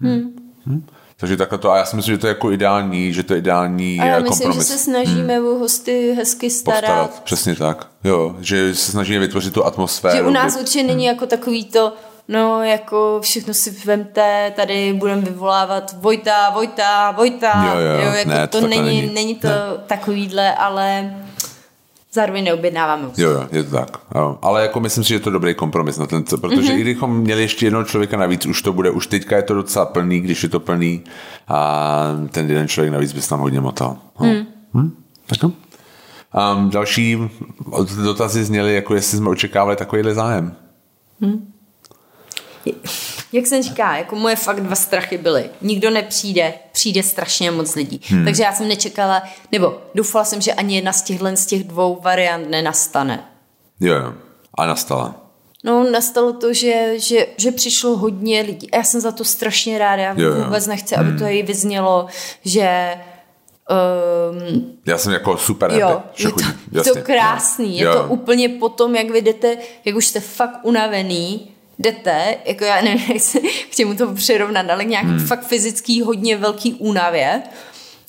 Hmm. Hm? Takže takhle to, a já si myslím, že to je jako ideální, že to je ideální kompromis. A já myslím, kompromis. Že se snažíme hmm. o hosty hezky starat. Postarat, přesně tak. Jo, že se snažíme vytvořit tu atmosféru. Že u nás určitě hmm. není jako takový to, no jako všechno si vemte, tady budeme vyvolávat Vojta, Vojta, Vojta. Jo, jo, jo jako ne, to, to není, není. není to ne. takovýhle, ale... zároveň neobjednáváme. Jo, jo, je to tak. Jo. Ale jako myslím si, že je to dobrý kompromis na ten, protože mm-hmm. i kdybychom měli ještě jednoho člověka navíc, už to bude, už teďka je to docela plný, když je to plný a ten jeden člověk navíc by se tam hodně motal. No. Mm. Hm? Tak to? Um, další dotazy zněly, jako jestli jsme očekávali takovýhle zájem. Hm. Jak jsem říká, jako moje fakt dva strachy byly. Nikdo nepřijde, přijde strašně moc lidí. Hmm. Takže já jsem nečekala, nebo doufala jsem, že ani jedna z těchhle z těch dvou variant nenastane. Jo, jo. A nastala. No, nastalo to, že, že, že přišlo hodně lidí. A já jsem za to strašně ráda. Já jo, jo. vůbec nechci, aby hmm. to jí vyznělo, že... Um, já jsem jako super happy, jo, je to, jasně, to krásný. Jo. Je to úplně potom, jak vy jdete, jak už jste fakt unavený, jdete, jako já nevím, jak se k těmu to přirovnat, ale nějaký hmm. fakt fyzický hodně velký únavě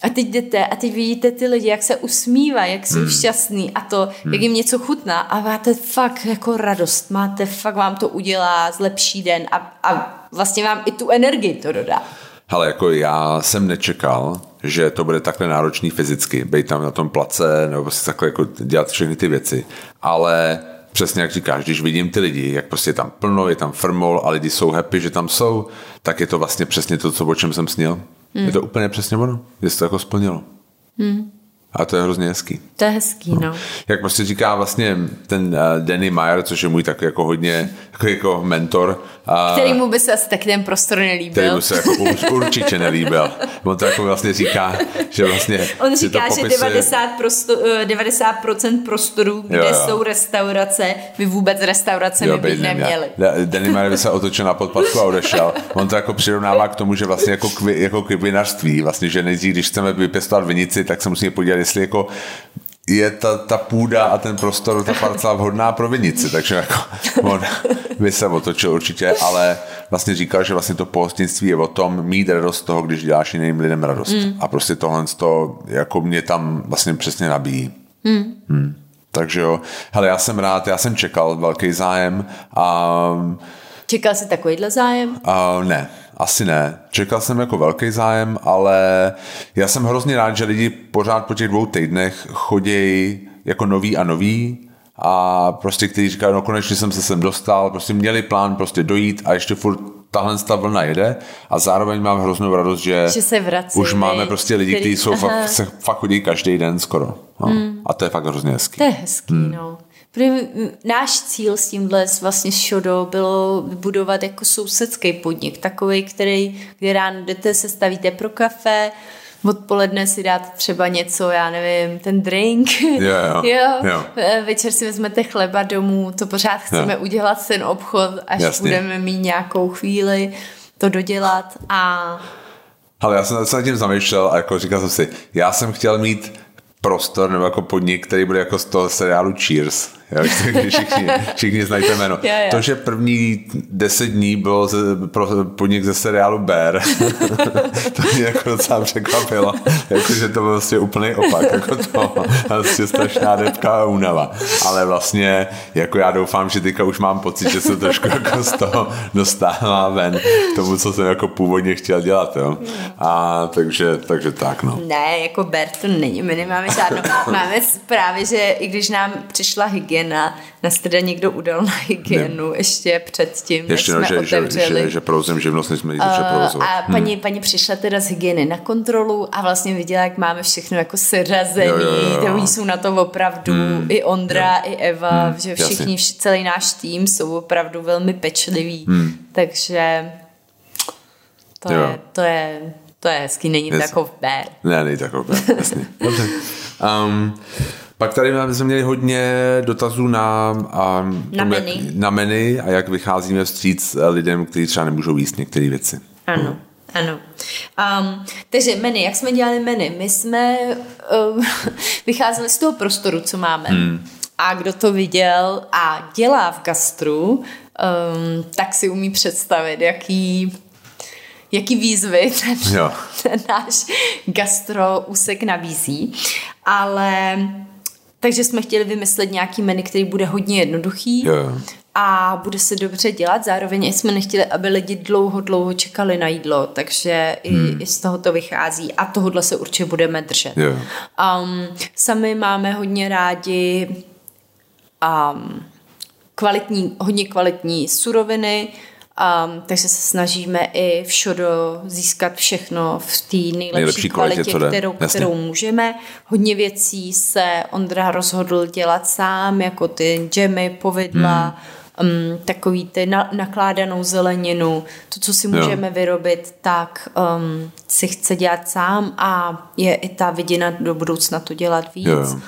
a teď jdete a teď vidíte ty lidi, jak se usmívají, jak jsou hmm. šťastný a to, hmm. jak jim něco chutná a máte fakt jako radost, máte fakt vám to udělá zlepší den a, a vlastně vám i tu energii to dodá. Hele, jako já jsem nečekal, že to bude takhle náročný fyzicky, být tam na tom place nebo prostě takhle jako dělat všechny ty věci, ale přesně jak říkáš, když vidím ty lidi, jak prostě je tam plno, je tam firmol a lidi jsou happy, že tam jsou, tak je to vlastně přesně to, co, o čem jsem snil. Mm. Je to úplně přesně ono, že se to jako splnilo. Mm. A to je hrozně hezký. To je hezký, no. no. Jak prostě říká vlastně ten Danny Meyer, což je můj tak jako hodně jako, jako mentor. Který mu by se asi tak ten prostor nelíbil. Který mu se jako určitě nelíbil. On to jako vlastně říká, že vlastně... On říká, že popisy... devadesát, prosto, devadesát procent prostorů, kde jo, jo. jsou restaurace, by vůbec restaurace jo, by neměli. Danny Meyer by se otočil na podpadku a odešel. On to jako přirovnává k tomu, že vlastně jako, kvi, jako kvinařství, vlastně, že nejdřív, když chceme vypěstovat vinici, tak se musíme podívat, jestli jako je ta, ta půda a ten prostor, ta parcela vhodná pro vinici, takže jako on by se otočil určitě, ale vlastně říkal, že vlastně to pohostinství je o tom mít radost toho, když děláš jiným lidem radost. Mm. A prostě tohle to jako mě tam vlastně přesně nabíjí. Mm. Hmm. Takže jo, hele, já jsem rád, já jsem čekal velký zájem a... Čekal jsi takovýhle zájem? Uh, ne, asi ne. Čekal jsem jako velký zájem, ale já jsem hrozně rád, že lidi pořád po těch dvou týdnech chodí jako noví a noví a prostě kteří říkají, no konečně jsem se sem dostal, prostě měli plán prostě dojít a ještě furt tahle ta vlna jede a zároveň mám hroznou radost, že, že se vrací, už máme prostě lidi, který, kteří jsou fakt, se fakt chodí každý den skoro. No. Mm. A to je fakt hrozně hezký. To je hezký, mm. no. Náš cíl s tímhle vlastně Šodó bylo budovat jako sousedský podnik, takový, který, kde ráno jdete, se stavíte pro kafe, odpoledne si dáte třeba něco, já nevím, ten drink, yeah, yeah. jo, yeah. večer si vezmete chleba domů, to pořád chceme yeah. udělat ten obchod, až Jasně. budeme mít nějakou chvíli to dodělat a... Ale já jsem se nad tím zamýšlel a jako říkal jsem si, já jsem chtěl mít prostor nebo jako podnik, který bude jako z toho seriálu Cheers. Jo, všichni, všichni znají to jméno. Jo, jo. To, že první deset dní bylo ze, pro, podnik ze seriálu Bear, to mě jako docela překvapilo. Jako, že to byl vlastně úplný opak. Jako to vlastně strašná depka a únava. Ale vlastně jako já doufám, že teďka už mám pocit, že se trošku jako z toho dostává ven tomu, co jsem jako původně chtěl dělat. Jo. A takže, takže tak, no. Ne, jako Bear to není. My nemáme žádnou. Máme právě, že i když nám přišla hygiena, na, nás teda někdo udal na hygienu ne. ještě předtím, než jsme no, že, otevřeli. Že, že, že prouzem živnost, než jsme ji začali prouzovat. A paní, hmm. paní přišla teda z hygieny na kontrolu a vlastně viděla, jak máme všechno jako seřazený, jo, jo, jo. jsou na to opravdu hmm. i Ondra, jo. i Eva, hmm. že všichni, Jasně. celý náš tým jsou opravdu velmi pečliví, hmm. takže to je, to je to je hezký, není Jasně. takov bad. Ne, není takov bad, jasně. Dobře. Um, Pak tady jsme měli hodně dotazů na, a, na, tom, menu. Jak, na menu a jak vycházíme vstříc lidem, kteří třeba nemůžou jíst některé věci. Ano, hmm. ano. Um, takže menu, jak jsme dělali menu? My jsme um, vycházeli z toho prostoru, co máme. Hmm. A kdo to viděl a dělá v gastru, um, tak si umí představit, jaký... jaký výzvy ten, jo. ten náš gastro úsek nabízí. Ale takže jsme chtěli vymyslet nějaký menu, který bude hodně jednoduchý jo. a bude se dobře dělat. Zároveň jsme nechtěli, aby lidi dlouho, dlouho čekali na jídlo, takže hmm. i, i z toho to vychází a tohodle se určitě budeme držet. Um, sami máme hodně rádi um, kvalitní, hodně kvalitní suroviny, Um, takže se snažíme i v Šodó získat všechno v té nejlepší, nejlepší kvalitě, kvalitě kterou, kterou můžeme. Hodně věcí se Ondra rozhodl dělat sám, jako ty džemy, povidla, hmm. um, takový ty na, nakládanou zeleninu, to, co si můžeme jo. vyrobit, tak um, si chce dělat sám a je i ta vidina do budoucna to dělat víc. Jo, jo.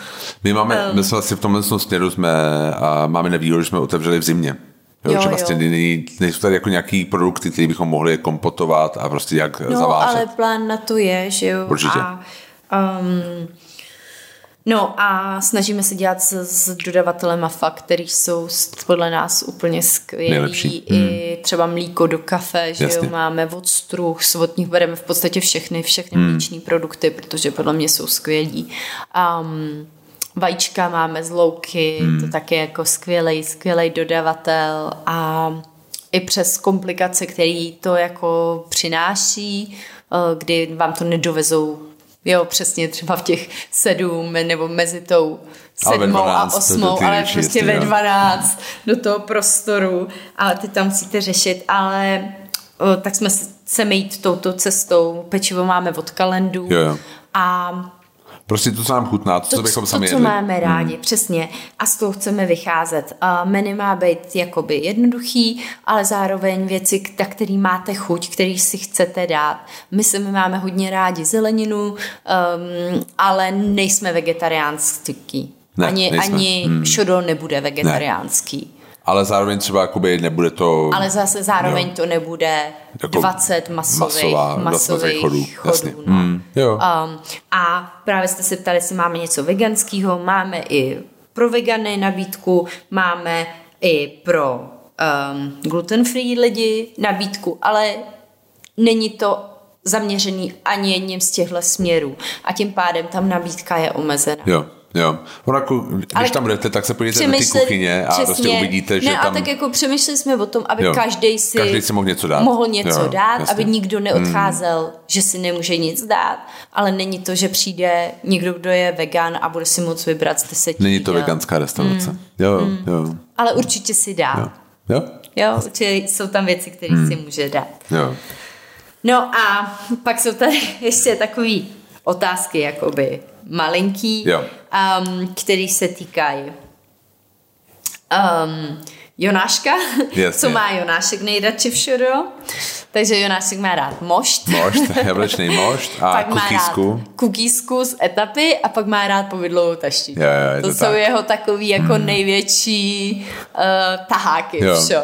My máme, um, my jsme asi v tomhle směru jsme, a máme nevýhodu, že jsme otevřeli v zimě. Jo, jo, že vlastně není, nejsou tady jako nějaký produkty, které bychom mohli kompotovat a prostě jak no, zavářet. No, ale plán na to je, že jo. Určitě. A, um, no a snažíme se dělat s, s dodavatelema fakt, který jsou podle nás úplně skvělý. Nejlepší. I mm. třeba mlíko do kafe, že Jasně. jo, máme odstruh, od nich bereme v podstatě všechny, všechny mm. mlíční produkty, protože podle mě jsou skvělí. Um, Vajíčka máme z Louky, hmm. to taky jako skvělej, skvělej dodavatel a i přes komplikace, který to jako přináší, kdy vám to nedovezou, jo, přesně třeba v těch sedm nebo mezi tou sedmou a osmou, ale prostě ve dvanáct do toho prostoru a ty tam musíte řešit, ale tak jsme chceme jít touto cestou, pečivo máme od Kalendu yeah. a prostě to, co nám chutná, to, to co bychom sami jedli. To, co máme rádi, mm. přesně. A z toho chceme vycházet. Uh, menu má být jakoby jednoduchý, ale zároveň věci, na který máte chuť, který si chcete dát. My se my máme hodně rádi zeleninu, um, ale nejsme vegetariánský. Ne, ani nejsme. ani mm. Šodó nebude vegetariánský. Ne. Ale zároveň třeba jakoby nebude to... Ale zase zároveň jo, to nebude jako dvacet masových, masová, masových chodů. chodů no. mm, jo. Um, a právě jste se ptali, jestli máme něco veganského. Máme i pro vegany nabídku, máme i pro um, gluten-free lidi nabídku, ale není to zaměřený ani jedním z těchto směrů. A tím pádem tam nabídka je omezená. Jo. Jo, jako, když ale tam jdete, tak se podívejte do té kuchyně a přesně, prostě uvidíte, že ne, tam... Ne, a tak jako přemýšleli jsme o tom, aby každý si, každý si mohl něco dát, mohl něco jo, dát aby nikdo neodcházel, mm. že si nemůže nic dát, ale není to, že přijde někdo, kdo je vegan a bude si moc vybrat z desetí. Není to jo. veganská restaurace. Mm. Jo, mm. jo. Ale určitě si dá. Jo, jo? jo určitě jsou tam věci, které mm. si může dát. Jo. No a pak jsou tady ještě takový otázky, jakoby... malinký, um, který se týkají um, Jonáška. Jasně. Co má Jonášek nejradši v Šodó? Takže Jonášek má rád mošt. Mošt, jablečný mošt a kukísku. Kukísku z etapy a pak má rád povidlovou taštičku. To, to jsou tak. jeho takový jako mm. největší uh, taháky v Šodó.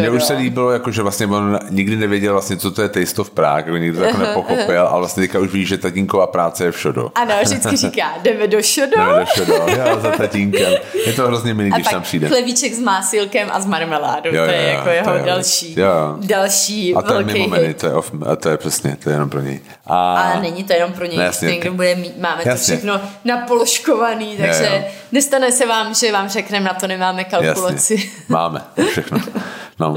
Mně už se líbilo, jako, že vlastně on nikdy nevěděl, vlastně, co to je Taste of Prague, nikdo to jako nepochopil, ale vlastně teďka už ví, že tatínková práce je v Šodó. Ano, vždycky říká, jdeme do Šodó. Jdeme do Šodó, já za tatínkem. Je to hrozně milý, když tam přijde. A pak chlevíček s másilkem a s marmeládou, jo, to je jo, jako jeho je další, jo. další a velký mimo menu, to je off, a to je přesně, to je jenom pro něj. A... Ale není to jenom pro něj, jasně, někdo bude mít, máme jasně. to všechno napoložkovaný, takže jo, jo. nestane se vám, že vám řekneme, na to nemáme kalkulaci. Jasně. Máme, všechno. No.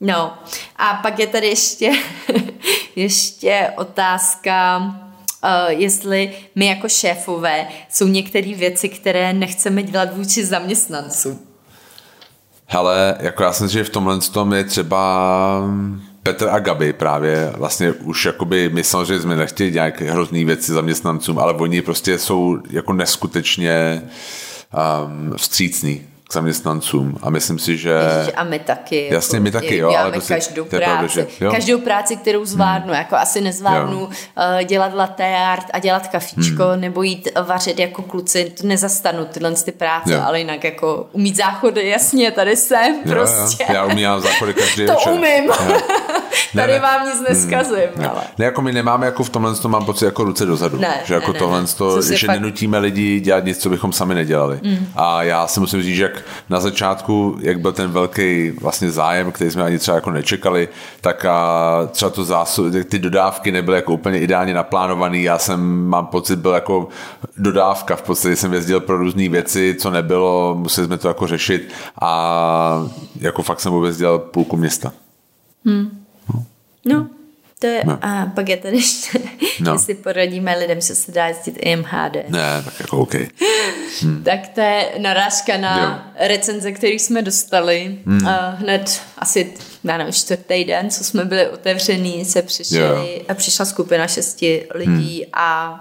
no, a pak je tady ještě, ještě otázka... Uh, jestli my jako šéfové jsou některé věci, které nechceme dělat vůči zaměstnancům. Hele, jako já jsem si, že v tomhle tom je třeba Petr a Gabi právě vlastně už jakoby myslel, že jsme nechtěli nějaké hrozný věci zaměstnancům, ale oni prostě jsou jako neskutečně um, vstřícní k zaměstnancům a myslím si, že... A my taky. Jasně, jako, my taky, jo. Děláme ale prostě, každou práci. Pravda, že, jo? Každou práci, kterou zvládnu. Hmm. Jako asi nezvládnu uh, dělat latte art a dělat kafičko hmm. nebo jít vařit jako kluci. To nezastanu tyhle ty práce, jo. ale jinak jako umít záchody, jasně, tady jsem jo, prostě. Jo. Já umím záchody každý večer. To umím. tady ne, vám nic neskazím. Ne, ale. Ne, jako my nemáme, jako v tomhle mám pocit jako ruce dozadu. Ne, že jako ne, tohle, ne, to, že pak... nenutíme lidi dělat něco, co bychom sami nedělali. Mm. A já si musím říct, že jak na začátku, jak byl ten velký vlastně zájem, který jsme ani třeba jako nečekali, tak a třeba to zásu, ty dodávky nebyly jako úplně ideálně naplánovaný. Já jsem, mám pocit, byl jako dodávka. V podstatě jsem jezdil pro různé věci, co nebylo, museli jsme to jako řešit a jako fakt jsem vůbec dělal půlku města. Hmm. No, to je, no. A pak je tady ještě, no. Jestli poradíme lidem, že se dá jezdit i M H D. Ne, tak jako OK. Hmm. Tak to je narážka na jo. recenze, který jsme dostali hmm. a hned asi na nevím, čtvrtý den, co jsme byli otevřený, se přišli, a přišla skupina šesti lidí hmm. a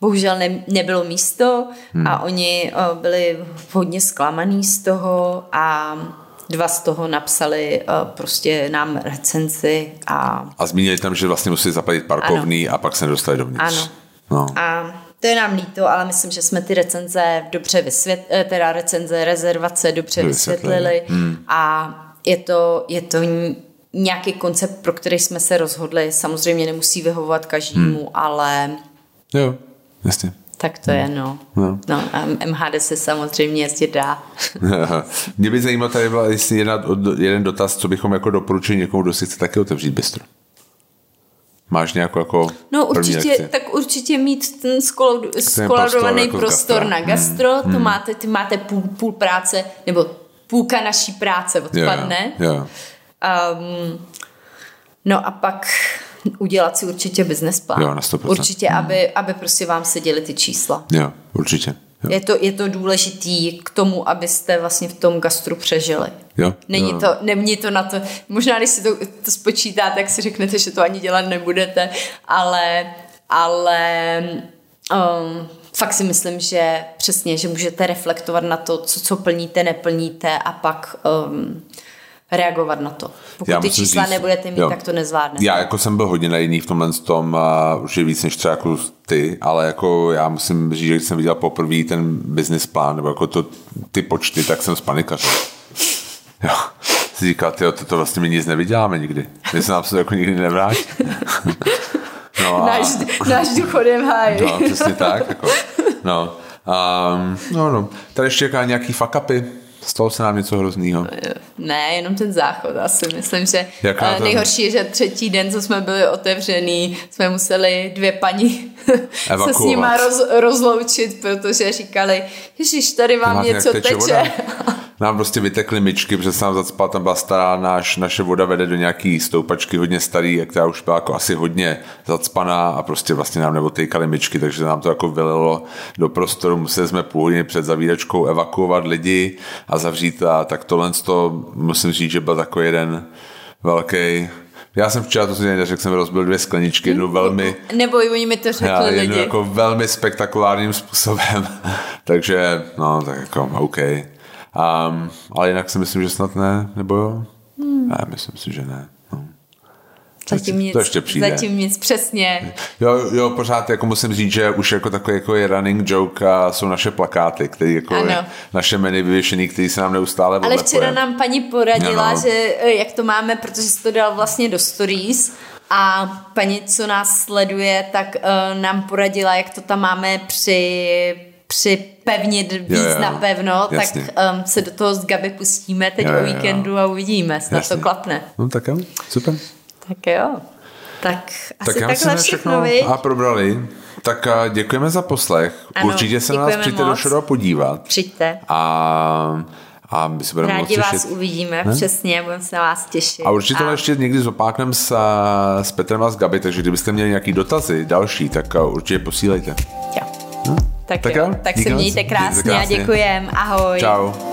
bohužel ne, nebylo místo hmm. a oni o, byli hodně zklamaný z toho a dva z toho napsali uh, prostě nám recenzi a... A zmínili tam, že vlastně museli zaplatit parkovný ano. a pak se nedostali dovnitř. Ano. No. A to je nám líto, ale myslím, že jsme ty recenze dobře vysvětlili, teda recenze, rezervace dobře vysvětlili, vysvětlili. Hmm. a je to, je to nějaký koncept, pro který jsme se rozhodli. Samozřejmě nemusí vyhovovat každému, hmm. ale... Jo, jasně. Tak to je, no. no. no M H D se samozřejmě jezdit dá. Mě by zajímalo, tady byla, jestli jedna, jeden dotaz, co bychom jako doporučili někomu, kdo si chce taky otevřít bistro. Máš nějakou jako no, určitě, tak určitě mít ten skoladovaný jako prostor na gastro, hmm. to hmm. máte, ty máte půl, půl práce, nebo půlka naší práce odpadne. Yeah, yeah. Um, no a pak... udělat si určitě business plán. Jo, na sto procent. Určitě, mm. aby, aby prostě vám seděly ty čísla. Jo, určitě. Jo. Je to, je to důležitý k tomu, abyste vlastně v tom gastru přežili. Jo, není, jo. To, není to na to, možná když si to, to spočítáte, tak si řeknete, že to ani dělat nebudete, ale, ale um, fakt si myslím, že přesně, že můžete reflektovat na to, co, co plníte, neplníte a pak... Um, reagovat na to. Pokud já ty čísla říct, nebudete mít, jo. tak to nezvládnete. Já jako jsem byl hodně najedný v tomhle tom a už je víc než třeba jako ty, ale jako já musím říct, že když jsem viděl poprvé ten business plán, nebo jako to, ty počty, tak jsem spanikařil. Jo. Si říkal, tyjo, to vlastně my nic nevyděláme nikdy. My se nám se jako nikdy nevrátí. No a... Náš, náš důchodem hájí. No, přesně tak. Jako. No. Um, no, no. Tady ještě jaká nějaký fuck-upy. Stalo se nám něco hroznýho. Ne, jenom ten záchod. Asi myslím, že nejhorší je, že třetí den, co jsme byli otevřený, jsme museli dvě paní evakuovat. Se s nima roz, rozloučit, protože říkali, ježiš, tady vám Máte něco teče. teče. Nám prostě vytekly myčky, protože se nám zacpala, tam byla stará, náš, naše voda vede do nějaký stoupačky hodně starý, která už byla jako asi hodně zacpaná a prostě vlastně nám neotejkaly myčky, takže nám to jako vylilo do prostoru, museli jsme půl hodiny před zavíračkou evakuovat lidi a zavřít a tak tohle to musím říct, že byl takový jeden velký. Já jsem včera, to si neřekl, jsem rozbil dvě skleničky, jednu velmi... Nebo oni mi to řekli lidi. Jednu jako velmi spektakulárním způsobem, takže no tak jako OK. Um, ale jinak si myslím, že snad ne, nebo jo? Hmm. Ne, myslím si, že ne. No. Zatím, zatím, nic, to zatím nic, přesně. Jo, jo, pořád jako musím říct, že už jako takový jako je running joke a jsou naše plakáty, které jako je, naše menu vyvěšený, které se nám neustále odlepuje. Ale včera nám paní poradila, ano. že jak to máme, protože jsi to dal vlastně do stories a paní, co nás sleduje, tak uh, nám poradila, jak to tam máme při... připevnit víc jo, jo, napevno, jasně. tak um, se do toho s Gabi pustíme teď jo, jo, jo. o víkendu a uvidíme, snad jasně. to klapne. No tak jo, super. Tak jo. Tak asi tak takhle všechno, všechno a probrali. Tak a děkujeme za poslech. Ano, určitě se nás přijďte moc. do Šodó podívat. Přijďte. A... A my se budeme rádi vás uvidíme, ne? Přesně, budeme se na vás těšit. A určitě a... ještě někdy zopákneme s, s Petrem a s Gabi, takže kdybyste měli nějaký dotazy další, tak určitě posílejte. Jo. No. Tak, tak, jo, tak se mějte krásně, krásně a děkujem. Ahoj. Čau.